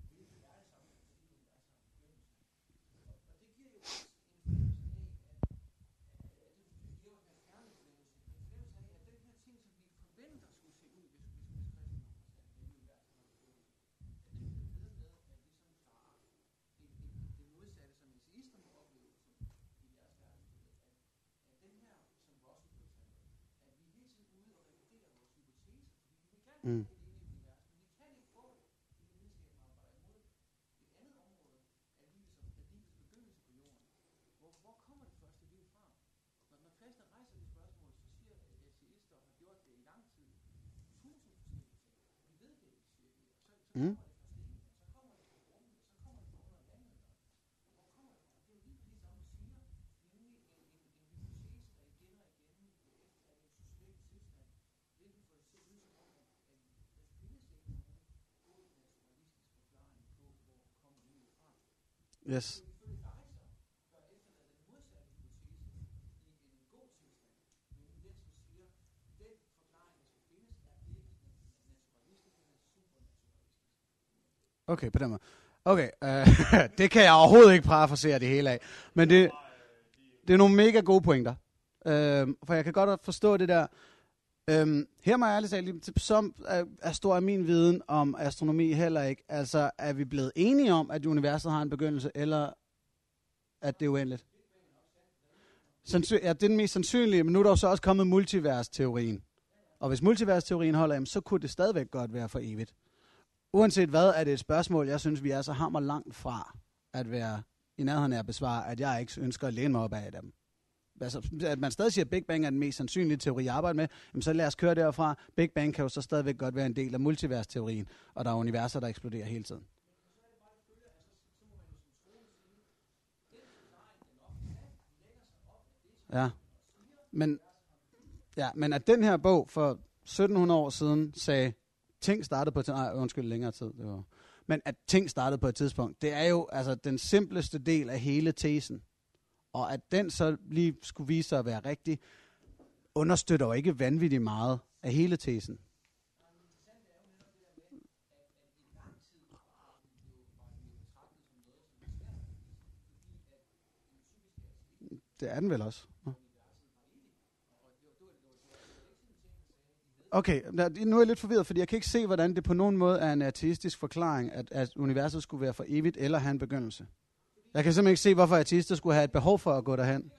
Mm. Yes. Okay, på den måde. Okay, det kan jeg overhovedet ikke parafrasere det hele af. Men det er nogle mega gode pointer. For jeg kan godt forstå det der. Her må jeg ærligt sige, som er stor af min viden om astronomi heller ikke. Altså, er vi blevet enige om, at universet har en begyndelse, eller at det er uendeligt? Det er den mest sandsynlige, men nu er der jo så også kommet multiversteorien. Og hvis multiversteorien holder, så kunne det stadigvæk godt være for evigt. Uanset hvad, er det et spørgsmål, jeg synes, vi er så hammer langt fra at være i nærheden af at besvare, at jeg ikke ønsker at læne mig op af dem. Altså, at man stadig siger, at Big Bang er den mest sandsynlige teori at arbejde med, jamen så lad os køre derfra. Big Bang kan jo så stadigvæk godt være en del af multiversteorien, og der er universer, der eksploderer hele tiden. Ja, men at den her bog for 1700 år siden sagde, ting startede på et tidspunkt, længere tid, det var, men at ting startede på et tidspunkt, det er jo altså den simpleste del af hele tesen. Og at den så lige skulle vise sig at være rigtig, understøtter jo ikke vanvittigt meget af hele tesen. Det er den vel også. Okay, nu er jeg lidt forvirret, fordi jeg kan ikke se, hvordan det på nogen måde er en ateistisk forklaring, at universet skulle være for evigt eller have en begyndelse. Jeg kan simpelthen ikke se, hvorfor ateister skulle have et behov for at gå derhen.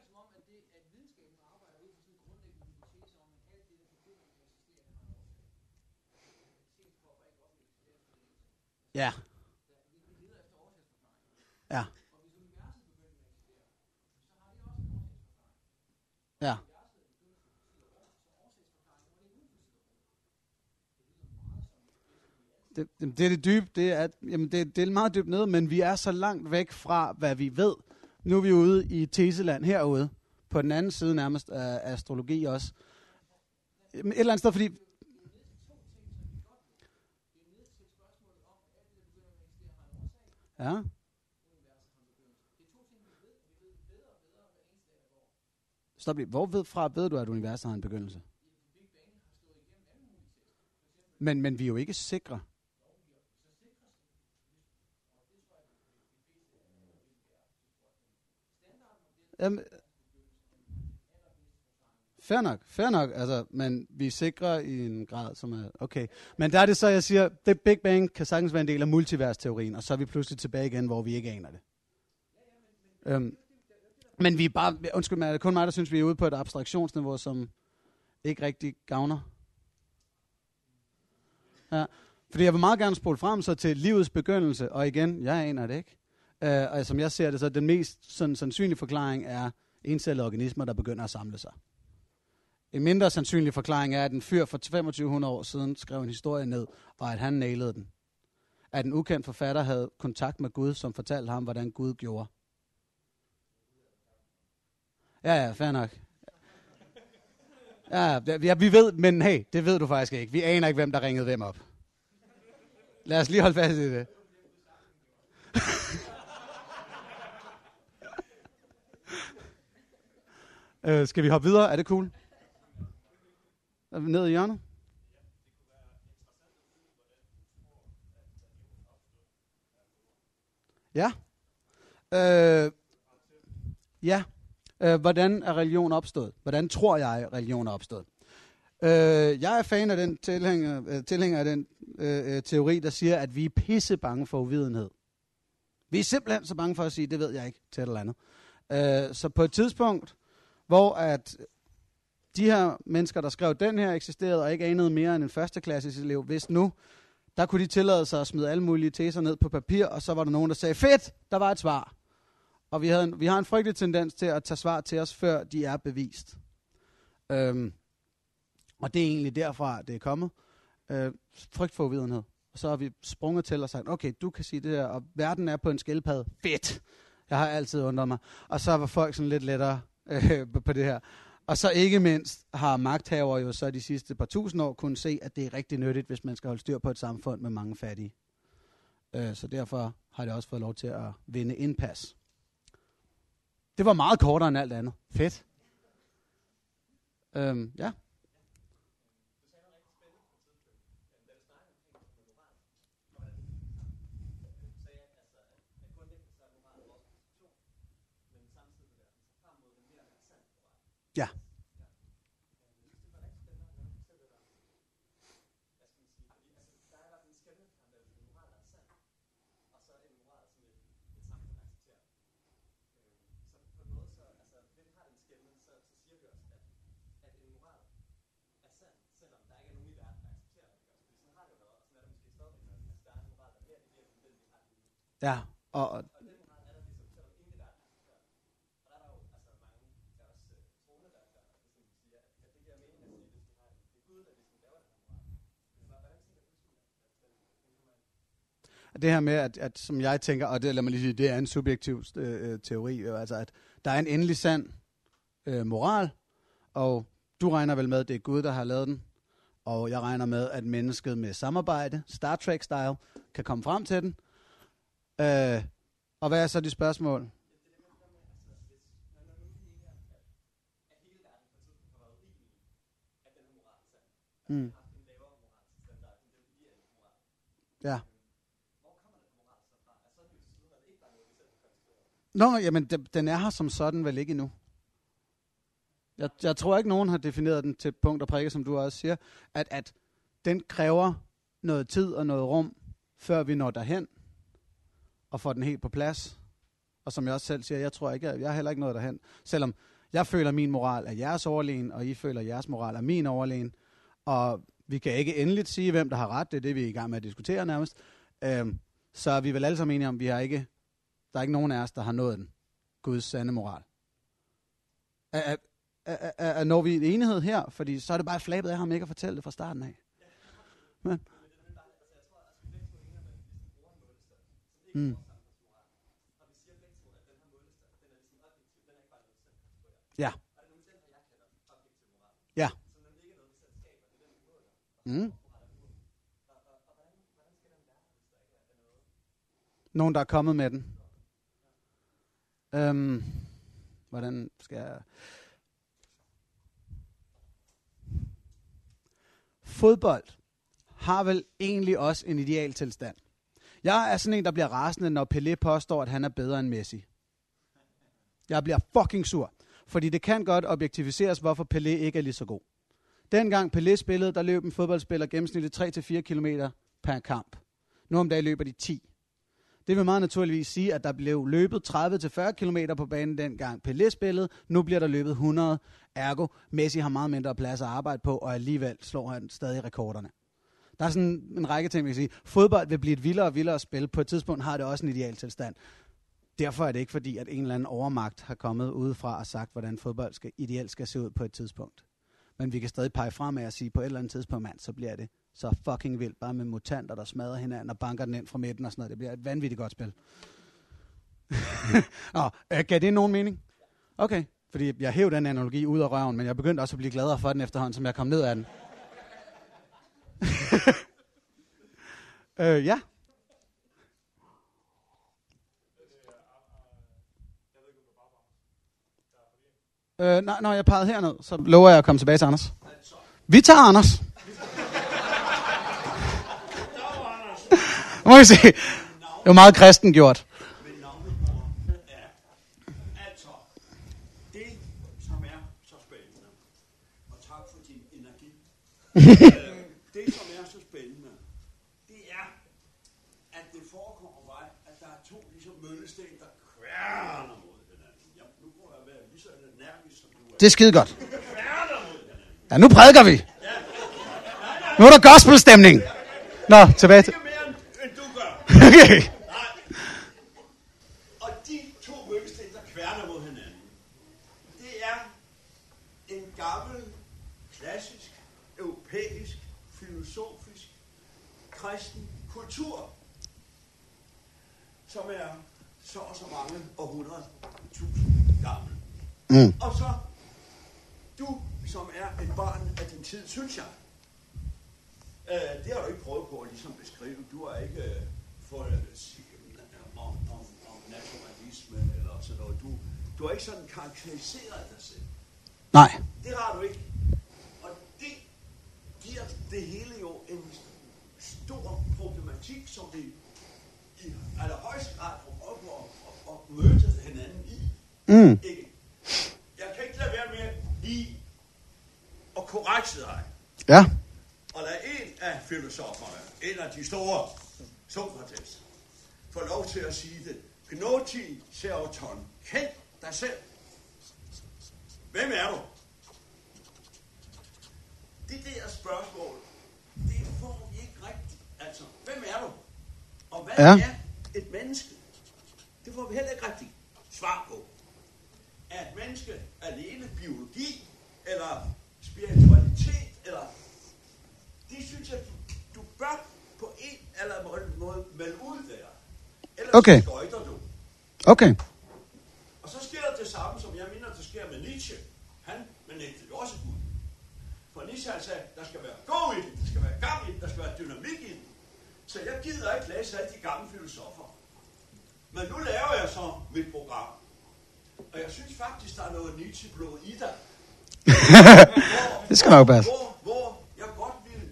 Ja. Ja. Ja. Det er det dybe, det er meget dybt nede, men vi er så langt væk fra, hvad vi ved. Nu er vi ude i Teseland herude, på den anden side nærmest af astrologi også. Et eller andet sted, fordi... Ja. Stop lige. Hvor ved du, at universet har en begyndelse? Men vi er jo ikke sikre. Fair nok. Altså, men vi er sikre i en grad, som er okay. Men der er det så, jeg siger, det Big Bang kan sagtens være en del af multiversteorien, og så er vi pludselig tilbage igen, hvor vi ikke aner det. Men vi er bare, undskyld mig, det er kun mig, der synes, vi er ude på et abstraktionsniveau, som ikke rigtig gavner. Ja, fordi jeg vil meget gerne spole frem så til livets begyndelse, og igen, jeg aner det ikke. Og som jeg ser det, så den mest sandsynlige forklaring er encellede organismer, der begynder at samle sig. En mindre sandsynlig forklaring er, at en fyr for 2500 år siden skrev en historie ned, og at han nailede den. At en ukendt forfatter havde kontakt med Gud, som fortalte ham, hvordan Gud gjorde. Ja, fair nok. Ja, vi ved, men hey, det ved du faktisk ikke. Vi aner ikke, hvem der ringede dem op. Lad os lige holde fast i det. Skal vi hoppe videre? Er det cool? Ned i hjørnet? Ja. Ja. Hvordan er religion opstået? Hvordan tror jeg, religion er opstået? Jeg er fan af den tilhænger af den teori, der siger, at vi er pisse bange for uvidenhed. Vi er simpelthen så bange for at sige, det ved jeg ikke, til et eller andet. Så på et tidspunkt, hvor at de her mennesker, der skrev den her, eksisterede og ikke anede mere end en førsteklasses elev, hvis nu, der kunne de tillade sig at smide alle mulige teser ned på papir, og så var der nogen, der sagde, fedt, der var et svar. Og vi har en frygtelig tendens til at tage svar til os, før de er bevist. Og det er egentlig derfra, det er kommet. Frygt for uvidenhed. Og så har vi sprunget til og sagt, okay, du kan sige det der, og verden er på en skildpadde. Fedt! Jeg har altid undret mig. Og så var folk sådan lidt lettere på det her. Og så ikke mindst har magthavere jo så de sidste par tusind år kunnet se, at det er rigtig nyttigt, hvis man skal holde styr på et samfund med mange fattige. Så derfor har det også fået lov til at vinde indpas. Det var meget kortere end alt andet. Fedt. Ja. Ja. Ja, og... Det her med, at som jeg tænker, og det, lad mig lige sige, det er en subjektiv teori, altså at der er en endelig sand moral, og du regner vel med, at det er Gud, der har lavet den, og jeg regner med, at mennesket med samarbejde, Star Trek-style, kan komme frem til den. Og hvad er så de spørgsmål? Ja. Nå, jamen, den er her som sådan vel ikke endnu. Jeg tror ikke, nogen har defineret den til punkt og prikke, som du også siger, at den kræver noget tid og noget rum, før vi når derhen. Og får den helt på plads. Og som jeg også selv siger, jeg tror ikke, jeg har heller ikke noget derhen. Selvom jeg føler, min moral er jeres overlegen, og I føler, jeres moral er min overlegen. Og vi kan ikke endeligt sige, hvem der har ret. Det er det, vi er i gang med at diskutere nærmest. Så er vi vel alle sammen enige om, der er ikke nogen af os, der har nået den. Guds sande moral. når vi i enighed her, fordi så er det bare flabet af ham ikke at fortælle det fra starten af. Men. Mm. Ja. Ja. Mm. Nogen, der er kommet med den. Hvordan skal jeg... Fodbold har vel egentlig også en idealtilstand. Jeg er sådan en, der bliver rasende, når Pelé påstår, at han er bedre end Messi. Jeg bliver fucking sur. Fordi det kan godt objektificeres, hvorfor Pelé ikke er lige så god. Dengang Pelé spillede, der løb en fodboldspiller gennemsnitligt 3-4 kilometer per kamp. Nu om dagen løber de 10. Det vil meget naturligvis sige, at der blev løbet 30-40 kilometer på banen dengang Pelé spillede. Nu bliver der løbet 100. Ergo, Messi har meget mindre plads at arbejde på, og alligevel slår han stadig rekorderne. Der er sådan en række ting, man kan sige. Fodbold vil blive et vildere og vildere spil. På et tidspunkt har det også en idealtilstand. Derfor er det ikke fordi, at en eller anden overmagt har kommet udefra og sagt, hvordan fodbold skal, ideelt skal se ud på et tidspunkt. Men vi kan stadig pege fremad og sige, på et eller andet tidspunkt, mand, så bliver det så fucking vildt. Bare med mutanter, der smadrer hinanden og banker den ind fra midten og sådan noget. Det bliver et vanvittigt godt spil. Nå, gav det nogen mening? Okay, fordi jeg hævde den analogi ud af røven, men jeg begyndte også at blive gladere for den efterhånden, som jeg kom ned af den. Ja. Når jeg pegede herned, så lover jeg at komme tilbage til Anders. Vi tager Anders. Må jeg se. Det var meget kristen gjort. Det, som er så spændende, og tak for din energi. Det, som er så spændende, det er, at det forekommer mig, at der er to ligesom møllesten, der kværner mod hinanden. Jamen, nu prøver jeg at være lige så energisk, som du er. Det er skide godt. Ja, nu prædiker vi. Nu er der gospelstemning. Nå, tilbage til... Okay. Nej. Og de to møllesten, der kværner mod hinanden, det er en gammel, klassisk, europæisk, filosofisk, kristen kultur, som er så og så mange århundrede tusind gammel. Mm. Og så du, som er et barn af din tid, synes jeg. Det har du ikke prøvet på at ligesom beskrive. Du er ikke... for at sige om naturalisme eller sådan noget. Du har ikke sådan karakteriseret dig selv. Nej. Det har du ikke. Og det giver det hele jo en stor problematik, som vi i allerhøjst grad prøver på at møde hinanden i. Mm. Ikke? Jeg kan ikke lade være med lige at korrekte dig. Ja. Og lad en af filosoferne, en af de store Sokrates, få lov til at sige det. Gnoti seroton. Kend dig selv. Hvem er du? Det der spørgsmål, det får vi ikke rigtigt. Altså, hvem er du? Og hvad er et menneske? Det får vi heller ikke rigtigt svar på. Er et menneske alene biologi, eller spiritualitet, eller... Det synes jeg, du bør på en eller anden måde melde ud der. Ellers okay. Skøjter du. Okay. Og så sker det samme, som jeg mener, det sker med Nietzsche. Han benægtede jo også Gud. For Nietzsche han sagde, der skal være god i det, der skal være gang i det, der skal være dynamik i det. Så jeg gider ikke læse alle de gamle filosofer. Men nu laver jeg så mit program. Og jeg synes faktisk, der er noget Nietzsche-blod i dig. Det skal nok passe. Hvor jeg godt ville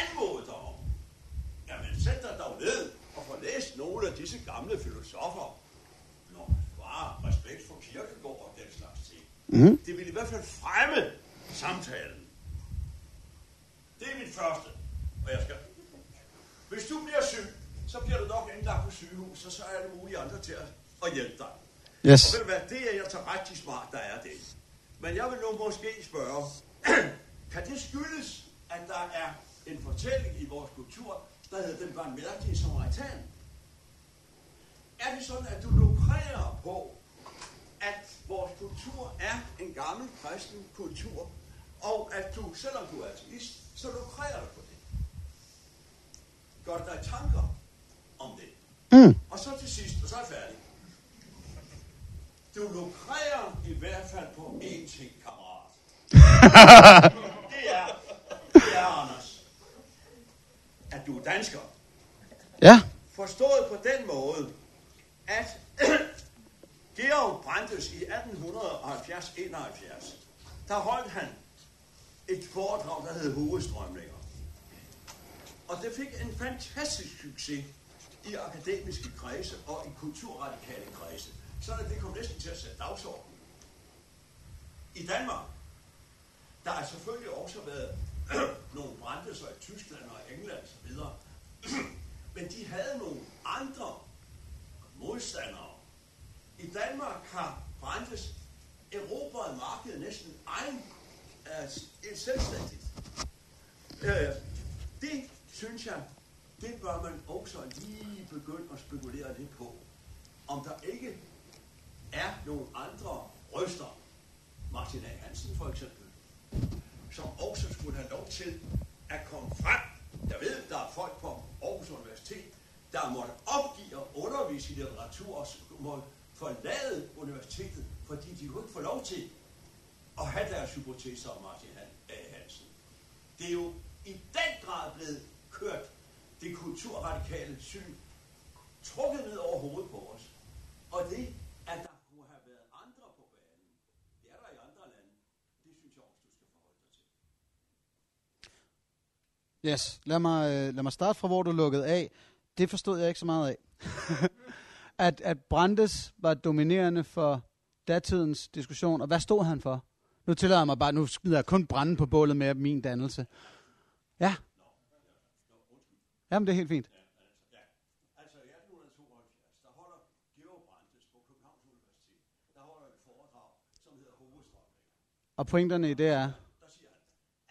anmode dig om. Jamen, sæt dig dog ned og få læst nogle af disse gamle filosofer. Nå, bare respekt for Kierkegaard og den slags ting. Mm. Det vil i hvert fald fremme samtalen. Det er mit første. Og jeg skal... Hvis du bliver syg, så bliver du nok indlagt på sygehus, og så er det mulige andre til at hjælpe dig. Yes. Og ved du hvad, det er jeg tager rigtig smart, der er det. Men jeg vil nu måske spørge, kan det skyldes, at der er en fortælling i vores kultur, der hedder den barmhjertige samaritan? Er det sådan, at du lukrerer på, at vores kultur er en gammel kristen kultur, og at du, selvom du er ateist, så lukrerer du på det. Gør du dig tanker om det. Mm. Og så til sidst, og så er jeg færdig. Du lukrerer i hvert fald på én ting, kammerat. Det er, Anders, at du er dansker. Ja. Forstået på den måde, at Georg Brandes i 1870-71, der holdt han et foredrag, der hed Hovedstrømninger. Og det fik en fantastisk succes i akademiske kredse og i kulturradikale kredse. Sådan at det kom næsten til at sætte dagsordenen. I Danmark, der har selvfølgelig også været nogle Brandeser i Tyskland og England osv., men de havde nogle andre modstandere. I Danmark har Brandes erobret markedet næsten selvstændigt. Det synes jeg, det bør man også lige begynde at spekulere lidt på. Om der ikke er nogle andre røster, Martin A. Hansen for eksempel, som også skulle have lov til at komme frem. Jeg ved, der er folk på Aarhus Universitet, der måtte opgive at undervise i litteratur og måtte forlade universitetet, fordi de kunne ikke få lov til at have deres hypoteser om Martin A. Hansen. Det er jo i den grad blevet kørt det kulturradikale syn trukket ned over hovedet på os. Og det, at der kunne have været andre på banen, det er der i andre lande, det synes jeg også, du skal forholde dig til. Yes, lad mig starte fra, hvor du lukkede af. Det forstod jeg ikke så meget af. At Brandes var dominerende for datidens diskussion, og hvad stod han for? Nu tillader jeg mig bare, nu smider jeg kun branden på bålet med min dannelse. Ja. Jamen, det er helt fint. Altså, i 1872, der holder Georg Brandes på Københavns Universitet, der holder et foredrag, som hedder Hovedstrømninger. Og pointerne i det er? Der siger han,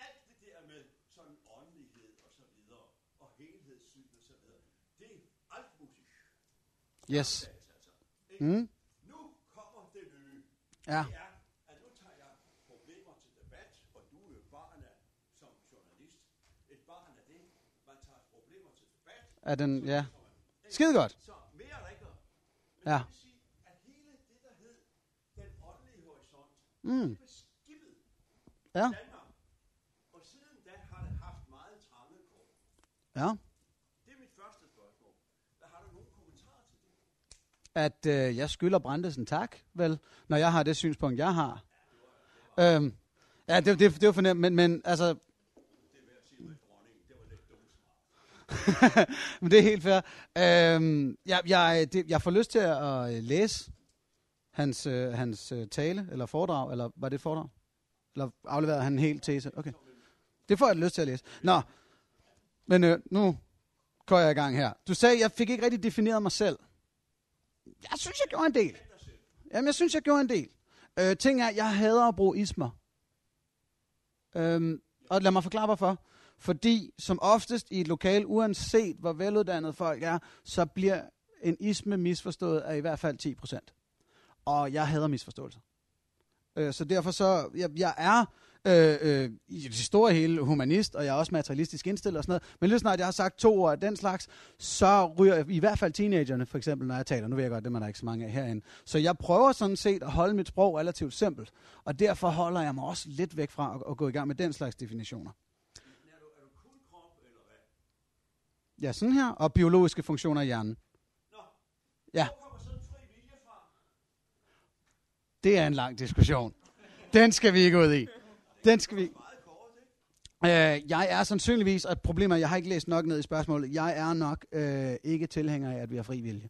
alt det der med sådan åndelighed og så videre, og helhedssyn og så videre, det er alt musik. Yes. Nu kommer det nye. Ja. Ja. Skide godt. Så mere er der ikke noget. Men ja. Det vil sige, at hele det, der hed den åndelige horisont, det blev skippet i Danmark. Og siden da har det haft meget trange kår. Ja. Det er mit første spørgsmål. Hvad har du nogen kommentarer til det? At jeg skylder Brandesen tak, vel, når jeg har det synspunkt, jeg har. Det var fornemt, men altså... Men det er helt fair. Jeg får lyst til at læse hans tale, eller foredrag, eller var det et foredrag? Eller afleverede han en hel tese? Okay. Det får jeg lyst til at læse. Nå, men nu går jeg i gang her. Du sagde, jeg fik ikke rigtig defineret mig selv. Jeg synes, jeg gjorde en del. Ting er, jeg hader at bruge ismer. Og lad mig forklare, hvorfor. Fordi som oftest i et lokale, uanset hvor veluddannede folk er, så bliver en isme misforstået af i hvert fald 10%. Og jeg hader misforståelser. Så derfor så, jeg er i det store hele humanist, og jeg er også materialistisk indstillet og sådan noget. Men lige snart jeg har sagt 2 ord af den slags, så ryger i hvert fald teenagerne, for eksempel, når jeg taler. Nu ved jeg godt, det er der ikke så mange af herinde. Så jeg prøver sådan set at holde mit sprog relativt simpelt. Og derfor holder jeg mig også lidt væk fra at gå i gang med den slags definitioner. Ja, sådan her. Og biologiske funktioner i hjernen. Nå, ja. Hvor kommer sådan fri vilje fra? Det er en lang diskussion. Den skal vi ikke ud i. Den skal vi... Jeg er sandsynligvis, og problemet er, jeg har ikke læst nok ned i spørgsmålet, jeg er nok ikke tilhænger af, at vi har fri vilje.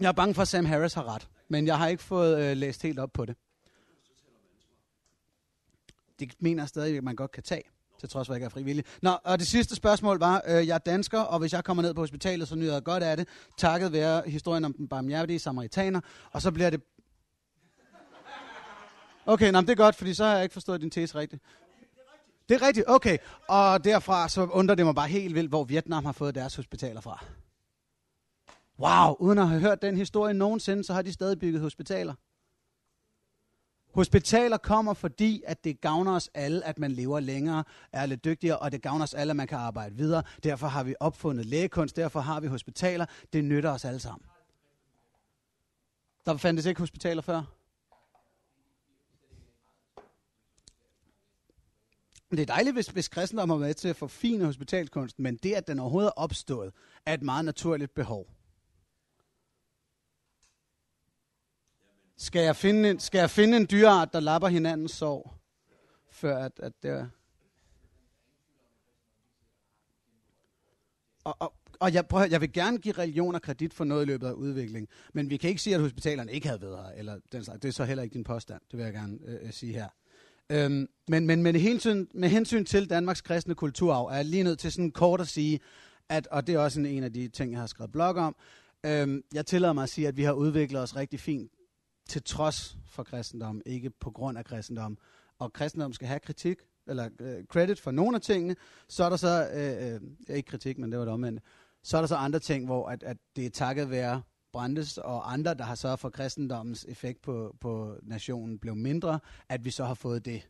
Jeg er bange for, at Sam Harris har ret, men jeg har ikke fået læst helt op på det. Det mener jeg stadig, at man godt kan tage. Til trods for, at jeg ikke er frivillig. Nå, og det sidste spørgsmål var, jeg er dansker, og hvis jeg kommer ned på hospitalet, så nyder jeg godt af det, takket være historien om den barmhjertige samaritaner, og så bliver det... Okay, nå, det er godt, fordi så har jeg ikke forstået din tese rigtigt. Det er rigtigt, okay. Og derfra så undrer det mig bare helt vildt, hvor Vietnam har fået deres hospitaler fra. Wow, uden at have hørt den historie nogensinde, så har de stadig bygget hospitaler. Hospitaler kommer, fordi at det gavner os alle, at man lever længere, er lidt dygtigere, og det gavner os alle, at man kan arbejde videre. Derfor har vi opfundet lægekunst, derfor har vi hospitaler. Det nytter os alle sammen. Der fandtes ikke hospitaler før. Det er dejligt, hvis kristendom har været til at forfine hospitalskunsten, men det, at den overhovedet er opstået, er et meget naturligt behov. Skal jeg finde en dyreart, der lapper hinandens sorg, før at det... Og jeg vil gerne give religioner kredit for noget i løbet af udvikling, men vi kan ikke sige, at hospitalerne ikke havde været her, eller den slags. Det er så heller ikke din påstand, det vil jeg gerne sige her. Men med hensyn til Danmarks kristne kulturarv, er jeg lige nødt til sådan kort at sige, at, og det er også en af de ting, jeg har skrevet blog om, jeg tillader mig at sige, at vi har udviklet os rigtig fint, til trods for kristendom, ikke på grund af kristendom. Og kristendom skal have kritik, eller credit for nogle af tingene, så er der så, ikke kritik, men det var det omvendt, så er der så andre ting, hvor at det er takket være Brandes og andre, der har sørget for kristendommens effekt på nationen blev mindre, at vi så har fået det.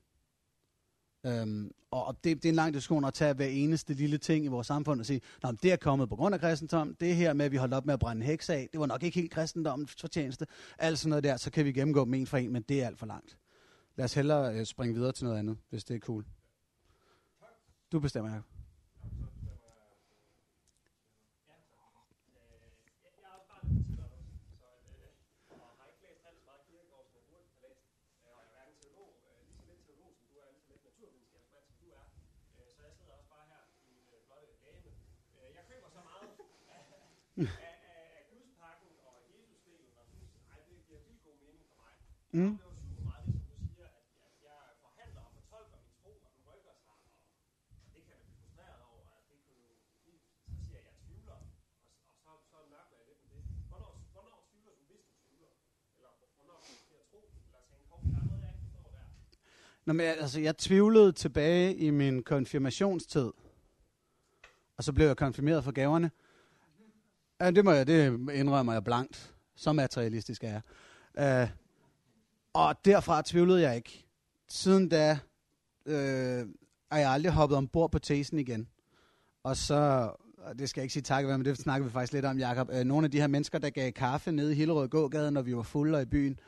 Og det er en lang diskussion at tage hver eneste lille ting i vores samfund og sige, nå, det er kommet på grund af kristendom, det her med, at vi holdt op med at brænde en heks af, det var nok ikke helt kristendommens fortjeneste, alt sådan noget der, så kan vi gennemgå dem en for en, men det er alt for langt. Lad os hellere springe videre til noget andet, hvis det er cool. Du bestemmer, Jacob. Af gudspakken og Jesusdelen, og synes, nej, det giver vildt god mening for mig. Mm. Det var super meget, ligesom du siger, at jeg forhandler og fortolker min tro, og den rykker sig, og det kan man blive frustreret over, og det kan jo blive, så siger jeg, at jeg tvivler, og så mørker jeg lidt med det. Hvornår tvivler du, hvis du tvivler? Eller hvornår du skal tro, eller tænke, kom, der er noget, jeg ikke forstår der? Nå, men altså, jeg tvivlede tilbage i min konfirmationstid, og så blev jeg konfirmeret for gaverne. Ja, det indrømmer jeg blankt, så materialistisk er jeg. Og derfra tvivlede jeg ikke. Siden da er jeg aldrig hoppet ombord på tesen igen. Og så, og det skal jeg ikke sige tak for, men det snakker vi faktisk lidt om, Jacob. Nogle af de her mennesker, der gav kaffe nede i Hillerød Gågade, når vi var fulde i byen,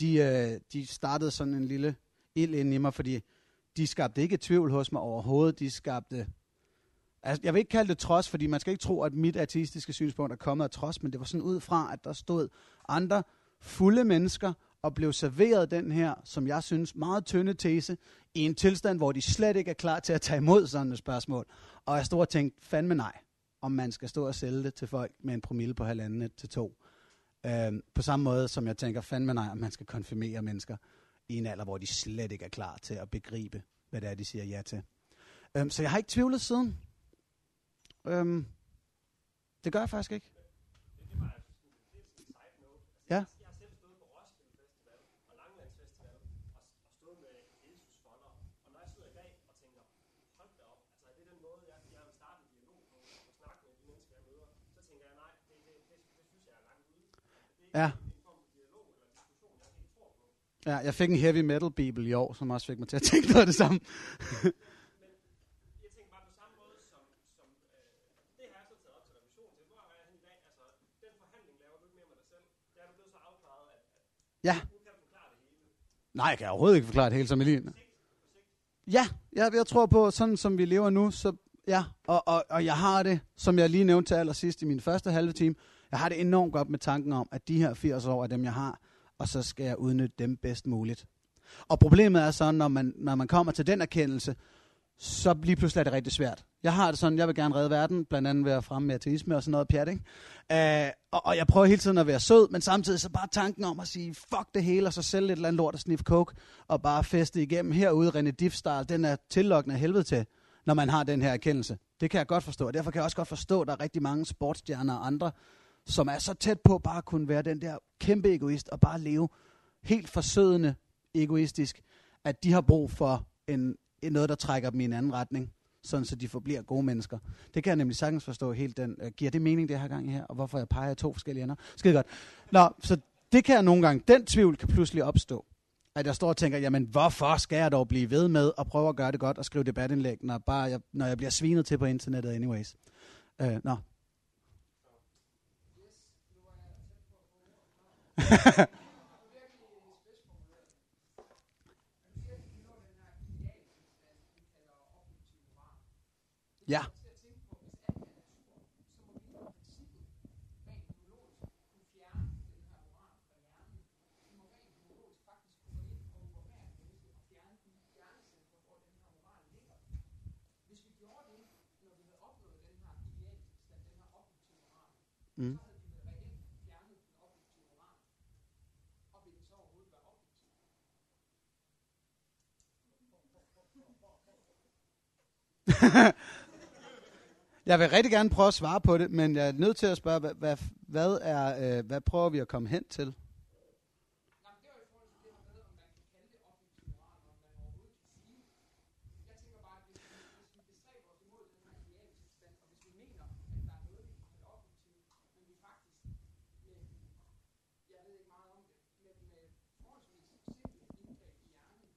de startede sådan en lille ild ind i mig, fordi de skabte ikke tvivl hos mig overhovedet, de skabte... Altså, jeg vil ikke kalde det trods, fordi man skal ikke tro, at mit artistiske synspunkt er kommet af trods, men det var sådan ud fra, at der stod andre fulde mennesker og blev serveret den her, som jeg synes, meget tynde tese, i en tilstand, hvor de slet ikke er klar til at tage imod sådan et spørgsmål. Og jeg stod og tænkte, fandme nej, om man skal stå og sælge det til folk med en promille på 1,5 til 2. På samme måde, som jeg tænker, fandme nej, om man skal konfirmere mennesker i en alder, hvor de slet ikke er klar til at begribe, hvad det er, de siger ja til. Så jeg har ikke tvivlet siden. Det gør jeg faktisk ikke. Ja. Jeg har selv stået på Roskilde Festival og Langelands Festival og stået med Jesusfolder. Og når jeg sidder i dag og tænker, hold da op, altså er det den måde, jeg vil starte en dialog på og snakke med de mennesker, jeg møder, så tænker jeg, nej, det synes jeg er langt ude. Ja. Ja, jeg fik en heavy metal bibel i år, som også fik mig til at tænke noget af det samme. Ja. Nej, jeg kan overhovedet ikke forklare det hele som i livet. Ja, jeg tror på, sådan som vi lever nu, så ja, og jeg har det, som jeg lige nævnte til allersidst i min første halve time, jeg har det enormt godt med tanken om, at de her 80 år er dem, jeg har, og så skal jeg udnytte dem bedst muligt. Og problemet er så, når man kommer til den erkendelse, så bliver pludselig er det rigtig svært. Jeg har det sådan, jeg vil gerne redde verden, blandt andet ved at fremme med ateisme og sådan noget pjat, ikke? Og jeg prøver hele tiden at være sød, men samtidig så bare tanken om at sige, fuck det hele, og så sælge et eller andet lort og sniffe coke, og bare feste igennem herude, René Diff-style, den er tillokkende af helvede til, når man har den her erkendelse. Det kan jeg godt forstå, og derfor kan jeg også godt forstå, at der er rigtig mange sportsstjerner og andre, som er så tæt på bare at kunne være den der kæmpe egoist, og bare leve helt forsødende egoistisk, at de har brug for noget, der trækker dem i en anden retning, sådan så de forbliver gode mennesker. Det kan jeg nemlig sagtens forstå helt den. Giver det mening, det her gang her, og hvorfor jeg peger to forskellige ender? Skide godt. Nå, så det kan jeg nogle gange, den tvivl kan pludselig opstå. At jeg står og tænker, jamen hvorfor skal jeg dog blive ved med at prøve at gøre det godt og skrive debatindlæg, når jeg bliver svinet til på internettet anyways. Nå. Ja. Mm. Jeg vil rigtig gerne prøve at svare på det, men jeg er nødt til at spørge, hvad prøver vi at komme hen til?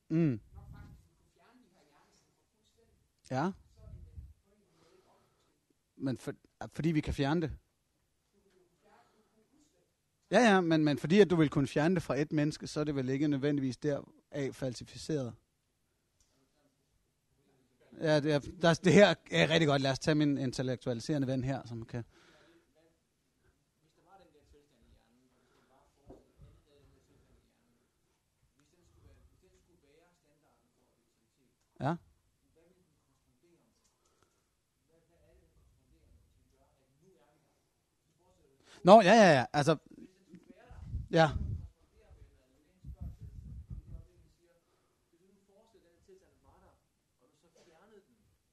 Mm. Ja. Men fordi vi kan fjerne det. Ja, men fordi at du vil kunne fjerne det fra et menneske, så er det vel ikke nødvendigvis deraf falsificeret. Ja, det her er rigtig godt. Lad os tage min intellektualiserende ven her, som kan... Ja. Nå, ja, altså, ja.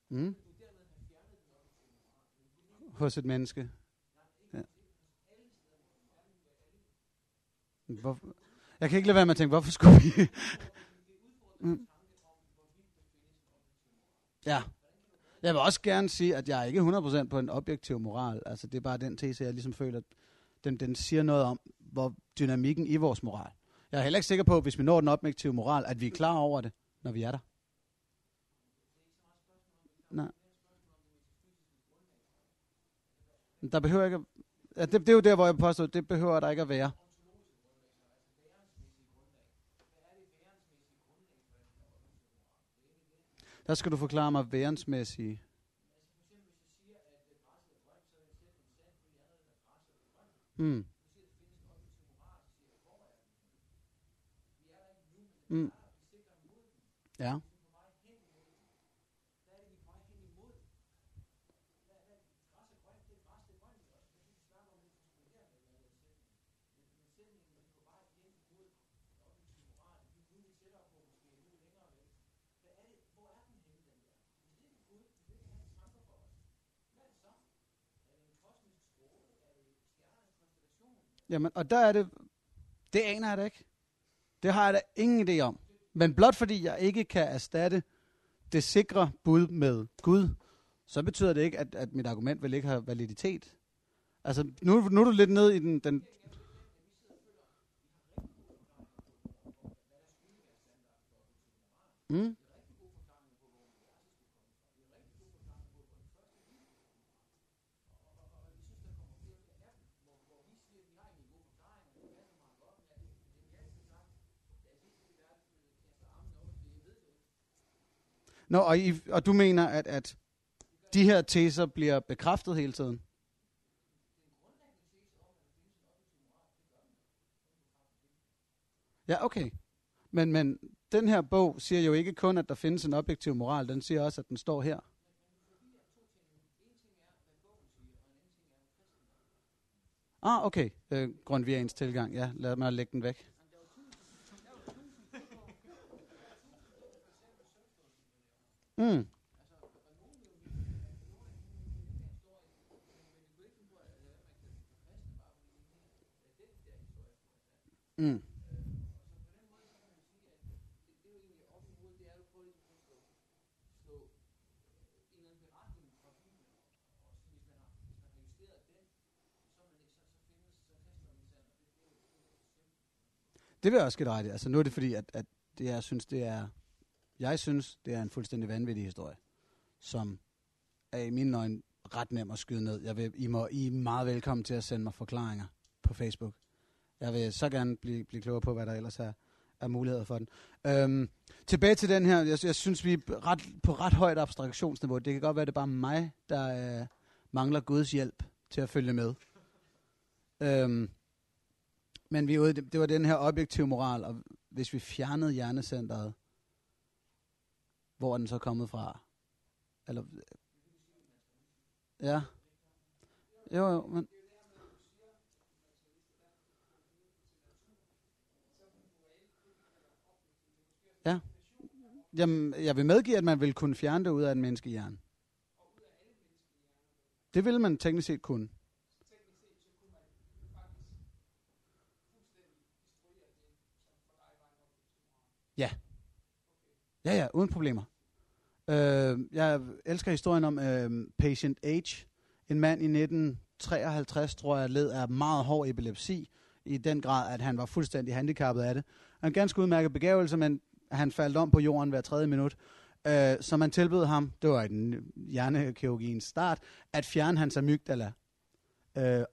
Mm. Hos et menneske. Ja. Jeg kan ikke lade være med at tænke, hvorfor skulle vi... Mm. Ja. Jeg vil også gerne sige, at jeg er ikke 100% på en objektiv moral. Altså, det er bare den tese, jeg ligesom føler, at den siger noget om, hvor dynamikken i vores moral. Jeg er heller ikke sikker på, hvis vi når den objektive moral, at vi er klar over det, når vi er der. Nej. Der behøver ikke at... Ja, det er jo der, hvor jeg påstår, det behøver der ikke at være. Der skal du forklare mig værensmæssige. Mm. Mm. Ja. Jamen, og der er det, det aner jeg da ikke. Det har jeg da ingen idé om. Men blot fordi jeg ikke kan erstatte det sikre bud med Gud, så betyder det ikke, at mit argument vil ikke have validitet. Altså, nu er du lidt ned i den... Mm. Nå, og du mener, at de her teser bliver bekræftet hele tiden? Ja, okay. Men den her bog siger jo ikke kun, at der findes en objektiv moral. Den siger også, at den står her. Ah, okay. Grundtvigiansk tilgang. Ja, lad mig lægge den væk. Mm. Mm. Det vil jeg også give dig det. Altså nu er det fordi, at det, jeg synes, det er en fuldstændig vanvittig historie, som er i mine øjne ret nem at skyde ned. I er meget velkommen til at sende mig forklaringer på Facebook. Jeg vil så gerne blive klogere på, hvad der ellers er muligheder for den. Tilbage til den her. Jeg synes, vi er på ret højt abstraktionsniveau. Det kan godt være, det er bare mig, der mangler Guds hjælp til at følge med. Men vi er ude, det var den her objektive moral, og hvis vi fjernede hjernecentret, hvor er den så kommet fra? Eller, ja. Jo, men... Ja. Jamen, jeg vil medgive, at man ville kunne fjerne det ud af en menneskehjerne. Det ville man teknisk set kunne. Ja. Ja, uden problemer. Jeg elsker historien om Patient H. En mand i 1953, tror jeg, led af meget hård epilepsi, i den grad, at han var fuldstændig handicappet af det. En ganske udmærket begævelse, men han faldt om på jorden hver tredje minut. Så man tilbød ham, det var i hjernekirurgiens start, at fjerne hans amygdala,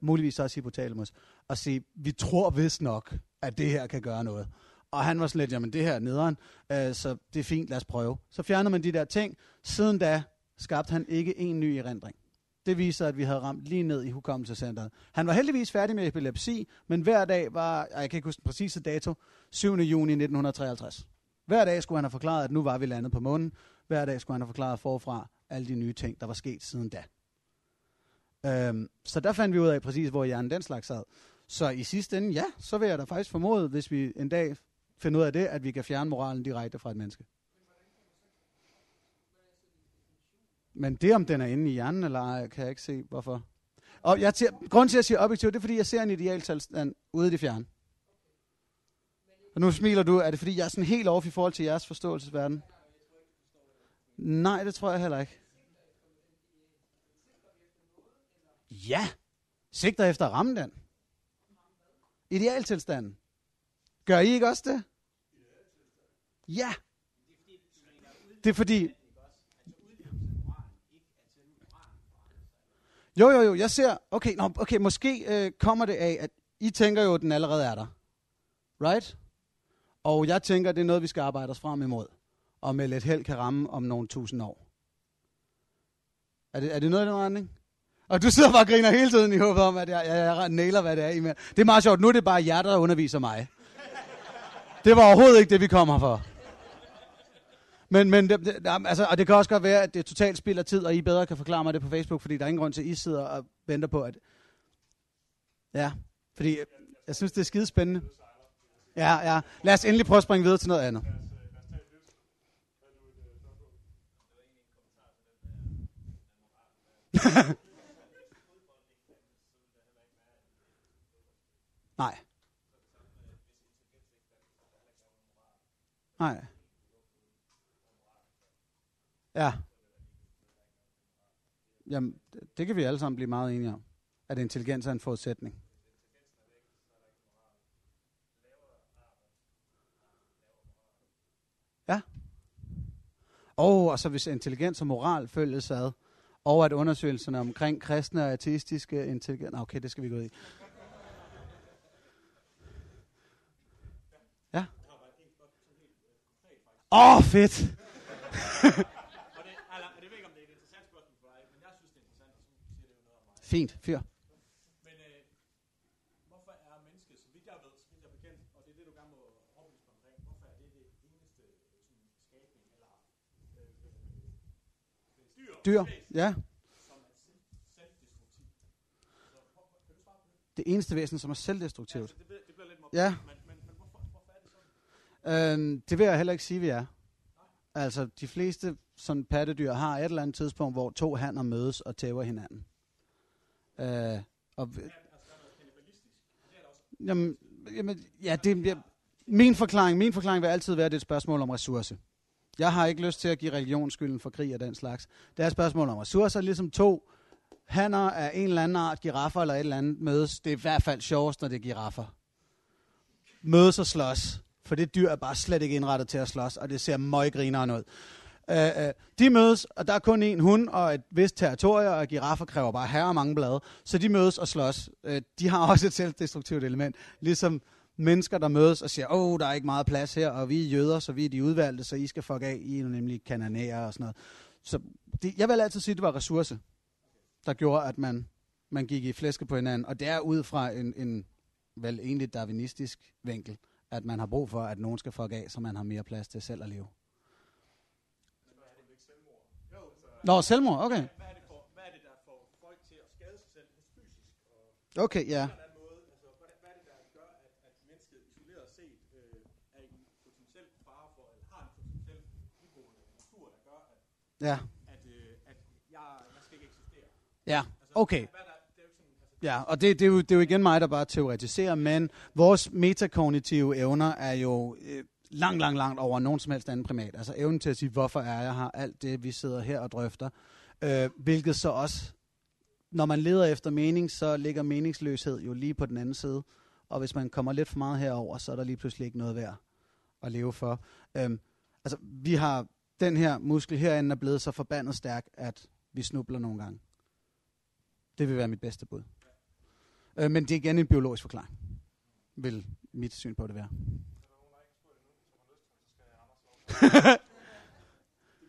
muligvis også hypotalamus, og sige, vi tror vist nok, at det her kan gøre noget. Og han var sådan lidt, jamen det her er nederen, så det er fint, lad os prøve. Så fjernede man de der ting. Siden da skabte han ikke en ny erindring. Det viser, at vi havde ramt lige ned i hukommelsescenteret. Han var heldigvis færdig med epilepsi, men hver dag var, jeg kan ikke huske den præcise dato, 7. juni 1953. Hver dag skulle han have forklaret, at nu var vi landet på månen. Hver dag skulle han have forklaret forfra alle de nye ting, der var sket siden da. Så der fandt vi ud af præcis, hvor hjernen den slags sad. Så i sidste ende, ja, så vil jeg da faktisk formode, hvis vi en dag finder ud af det, at vi kan fjerne moralen direkte fra et menneske. Men det, om den er inde i hjernen, eller ej, kan jeg ikke se, hvorfor. Og grunden til, at jeg siger objektivt, det er, fordi jeg ser en idealtilstand ude i det fjerne. Og nu smiler du. Er det, fordi jeg er sådan helt off i forhold til jeres forståelsesverden? Nej, det tror jeg heller ikke. Ja! Sigter efter at ramme den. Idealtilstanden. Gør I ikke også det? Ja! Det er fordi... Jo, jeg ser, okay, måske kommer det af, at I tænker jo, at den allerede er der, right? Og jeg tænker, at det er noget, vi skal arbejde os frem imod, og med lidt held kan ramme om nogle 1000 år. Er det noget i den retning? Og du sidder bare og griner hele tiden i håbet om, at jeg nailer, hvad det er. Det er meget sjovt, nu er det bare jer, der underviser mig. Det var overhovedet ikke det, vi kom her for. Men altså, og det kan også godt være, at det totalt spilder tid, og I bedre kan forklare mig det på Facebook, fordi der er ingen grund til, at I sidder og venter på, at... Ja, fordi jeg synes, det er skidespændende. Ja. Lad os endelig prøve at springe videre til noget andet. Nej. Ja. Jamen, det kan vi alle sammen blive meget enige om. At intelligens er en forudsætning. Ja. Og så hvis intelligens og moral følges ad, og at undersøgelserne omkring kristne og ateistiske intelligens... Okay, det skal vi gå ud i. Ja. Fedt! Fint, fyr. Men hvorfor er mennesket, som vi der ved, som vi der bekendt, og det er det, du gerne må oplyse omkring, hvorfor er det eneste skabning eller dyr, ja. Som er selvdestruktivt? Det eneste væsen, som er selvdestruktivt? Ja, det bliver lidt mobile, ja. Men hvorfor er det sådan? Det vil jeg heller ikke sige, vi er. Nej. Altså, de fleste sådan pattedyr har et eller andet tidspunkt, hvor to hanner mødes og tæver hinanden. Min forklaring vil altid være, at det er et spørgsmål om ressource. Jeg har ikke lyst til at give religionsskylden for krig og den slags. Det er et spørgsmål om ressourcer, ligesom to hanner af en eller anden art, giraffer eller et eller andet mødes. Det er i hvert fald sjovest, når det er giraffer. mødes og slås. For det dyr er bare slet ikke indrettet til at slås, og det ser møggrineren ud. De mødes, og der er kun en hund og et vist territorium, og giraffer kræver bare herre og mange blade. Så de mødes og slås. De har også et selvdestruktivt element. Ligesom mennesker, der mødes og siger, der er ikke meget plads her, og vi er jøder, så vi er de udvalgte, så I skal fuck af, I er nemlig kananæere og sådan noget. Så jeg vil altid sige, at det var ressource, der gjorde, at man gik i flæske på hinanden. Og det er ud fra en vel egentlig darwinistisk vinkel, at man har brug for, at nogen skal fuck af, så man har mere plads til selv at leve. Nå, selvmord, okay. Hvad er det, der får folk til at skade sig selv fysisk? Okay, ja. Hvad er det, der gør, at mennesket isoleret set er en potentiel fare for, eller har en potentiel iboende natur, der gør, at jeg skal ikke eksistere? Ja, okay. Ja, og det er jo igen mig, der bare teoretiserer, men vores metakognitive evner er jo langt over nogen som helst anden primat. Altså evnen til at sige, hvorfor er jeg her, alt det, vi sidder her og drøfter. Hvilket så også, når man leder efter mening, så ligger meningsløshed jo lige på den anden side. Og hvis man kommer lidt for meget herover, så er der lige pludselig ikke noget værd at leve for. Altså vi har den her muskel herinde er blevet så forbandet stærk, at vi snubler nogle gange. Det vil være mit bedste bud. Men det er igen en biologisk forklaring, vil mit syn på det være. Det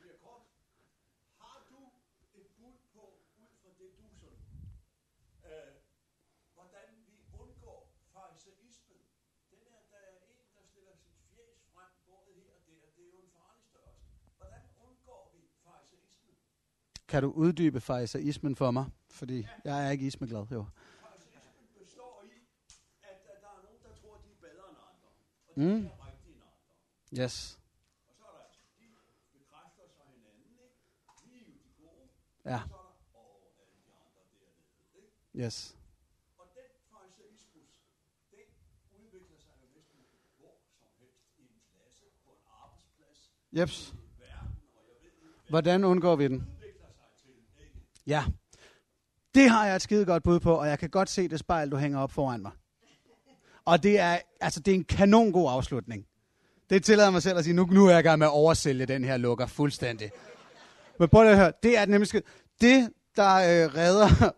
bliver kort. Har du et bud på, ud fra det du så, hvordan vi undgår fariserismen? Der er en, der stiller sit fjes frem, både her og der. Det er jo en farlig størrelse. Hvordan undgår vi fariserismen? Kan du uddybe fariserismen for mig? Fordi jeg er ikke ismeglad, jo. Fariserismen består i, at der er nogen, der tror, de er bedre end andre. Og de er rigtige end andre. Yes. Ja. Yes. Og den fariseismus, den udvikler sig jo næsten hvor som helst i en klasse, på en arbejdsplads, i verden, og jeg ved ikke. Hvordan undgår vi den? Den udvikler sig til en. Ja. Det har jeg et skide godt bud på, og jeg kan godt se det spejl, du hænger op foran mig. Og det er en kanon god afslutning. Det tillader mig selv at sige, nu er jeg i gang med at oversælge den her lukker fuldstændig. Men prøv at høre, det er nemlig det, der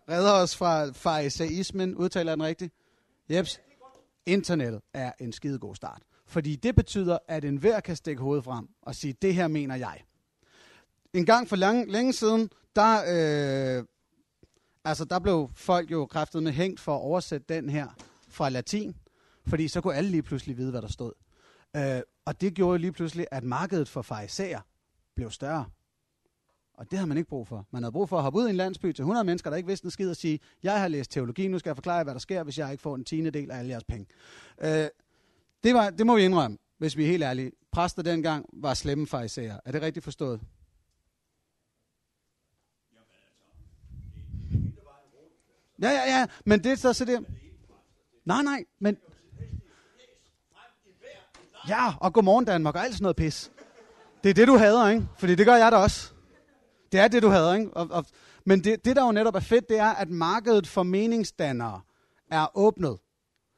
redder os fra fariseismen, udtaler den rigtigt? Jeps. Internettet er en skidegod start. Fordi det betyder, at enhver kan stikke hovedet frem og sige, det her mener jeg. En gang for længe siden, der blev folk jo kraftedeme hængt for at oversætte den her fra latin. Fordi så kunne alle lige pludselig vide, hvad der stod. Og det gjorde lige pludselig, at markedet for farisæer blev større. Og det har man ikke brug for. Man har brug for at hoppe ud i en landsby til 100 mennesker, der ikke vidste en skid, og sige, jeg har læst teologi, nu skal jeg forklare, hvad der sker, hvis jeg ikke får en 10. del af alle jeres penge. Det må vi indrømme, hvis vi er helt ærlige. Præster dengang var slemme farisæer. Er det rigtigt forstået? Ja, men det er så det. Nej, men... Ja, og godmorgen Danmark, og alt sådan noget pis. Det er det, du hader, ikke? Fordi det gør jeg da også. Det er det, du havde, ikke? Men det, der jo netop er fedt, det er, at markedet for meningsdannere er åbnet.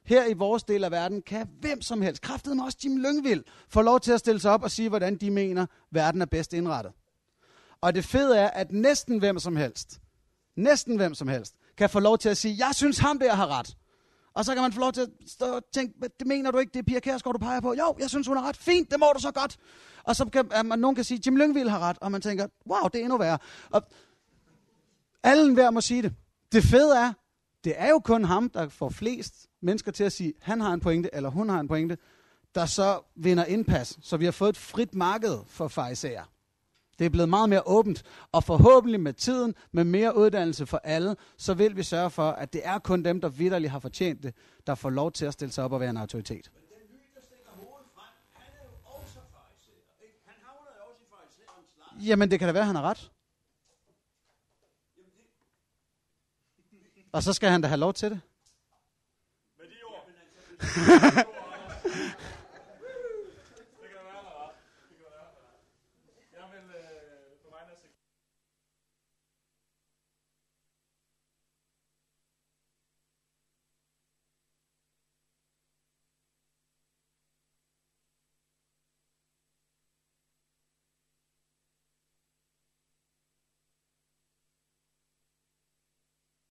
Her i vores del af verden kan hvem som helst, kraftedeme også Jim Lyngvild, få lov til at stille sig op og sige, hvordan de mener, verden er bedst indrettet. Og det fede er, at næsten hvem som helst, kan få lov til at sige, jeg synes ham der har ret. Og så kan man få lov til at stå og tænke, det mener du ikke, det er Pia Kjærsgaard, du peger på. Jo, jeg synes, hun har ret. Fint, det må du så godt. Og så kan man, nogen kan sige, Jim Lyngvild har ret. Og man tænker, wow, det er endnu værre. Og allen værd må sige det. Det fede er, det er jo kun ham, der får flest mennesker til at sige, han har en pointe, eller hun har en pointe, der så vinder indpas. Så vi har fået et frit marked for farisæer. Det er blevet meget mere åbent, og forhåbentlig med tiden, med mere uddannelse for alle, så vil vi sørge for, at det er kun dem, der vitterligt har fortjent det, der får lov til at stille sig op og være en autoritet. Men den nye, der stikker hovedet frem, han er jo også farisæer. Han havner jo også i farisæerens lejr. Jamen, det kan da være, han har ret. Og så skal han da have lov til det. Med de ord.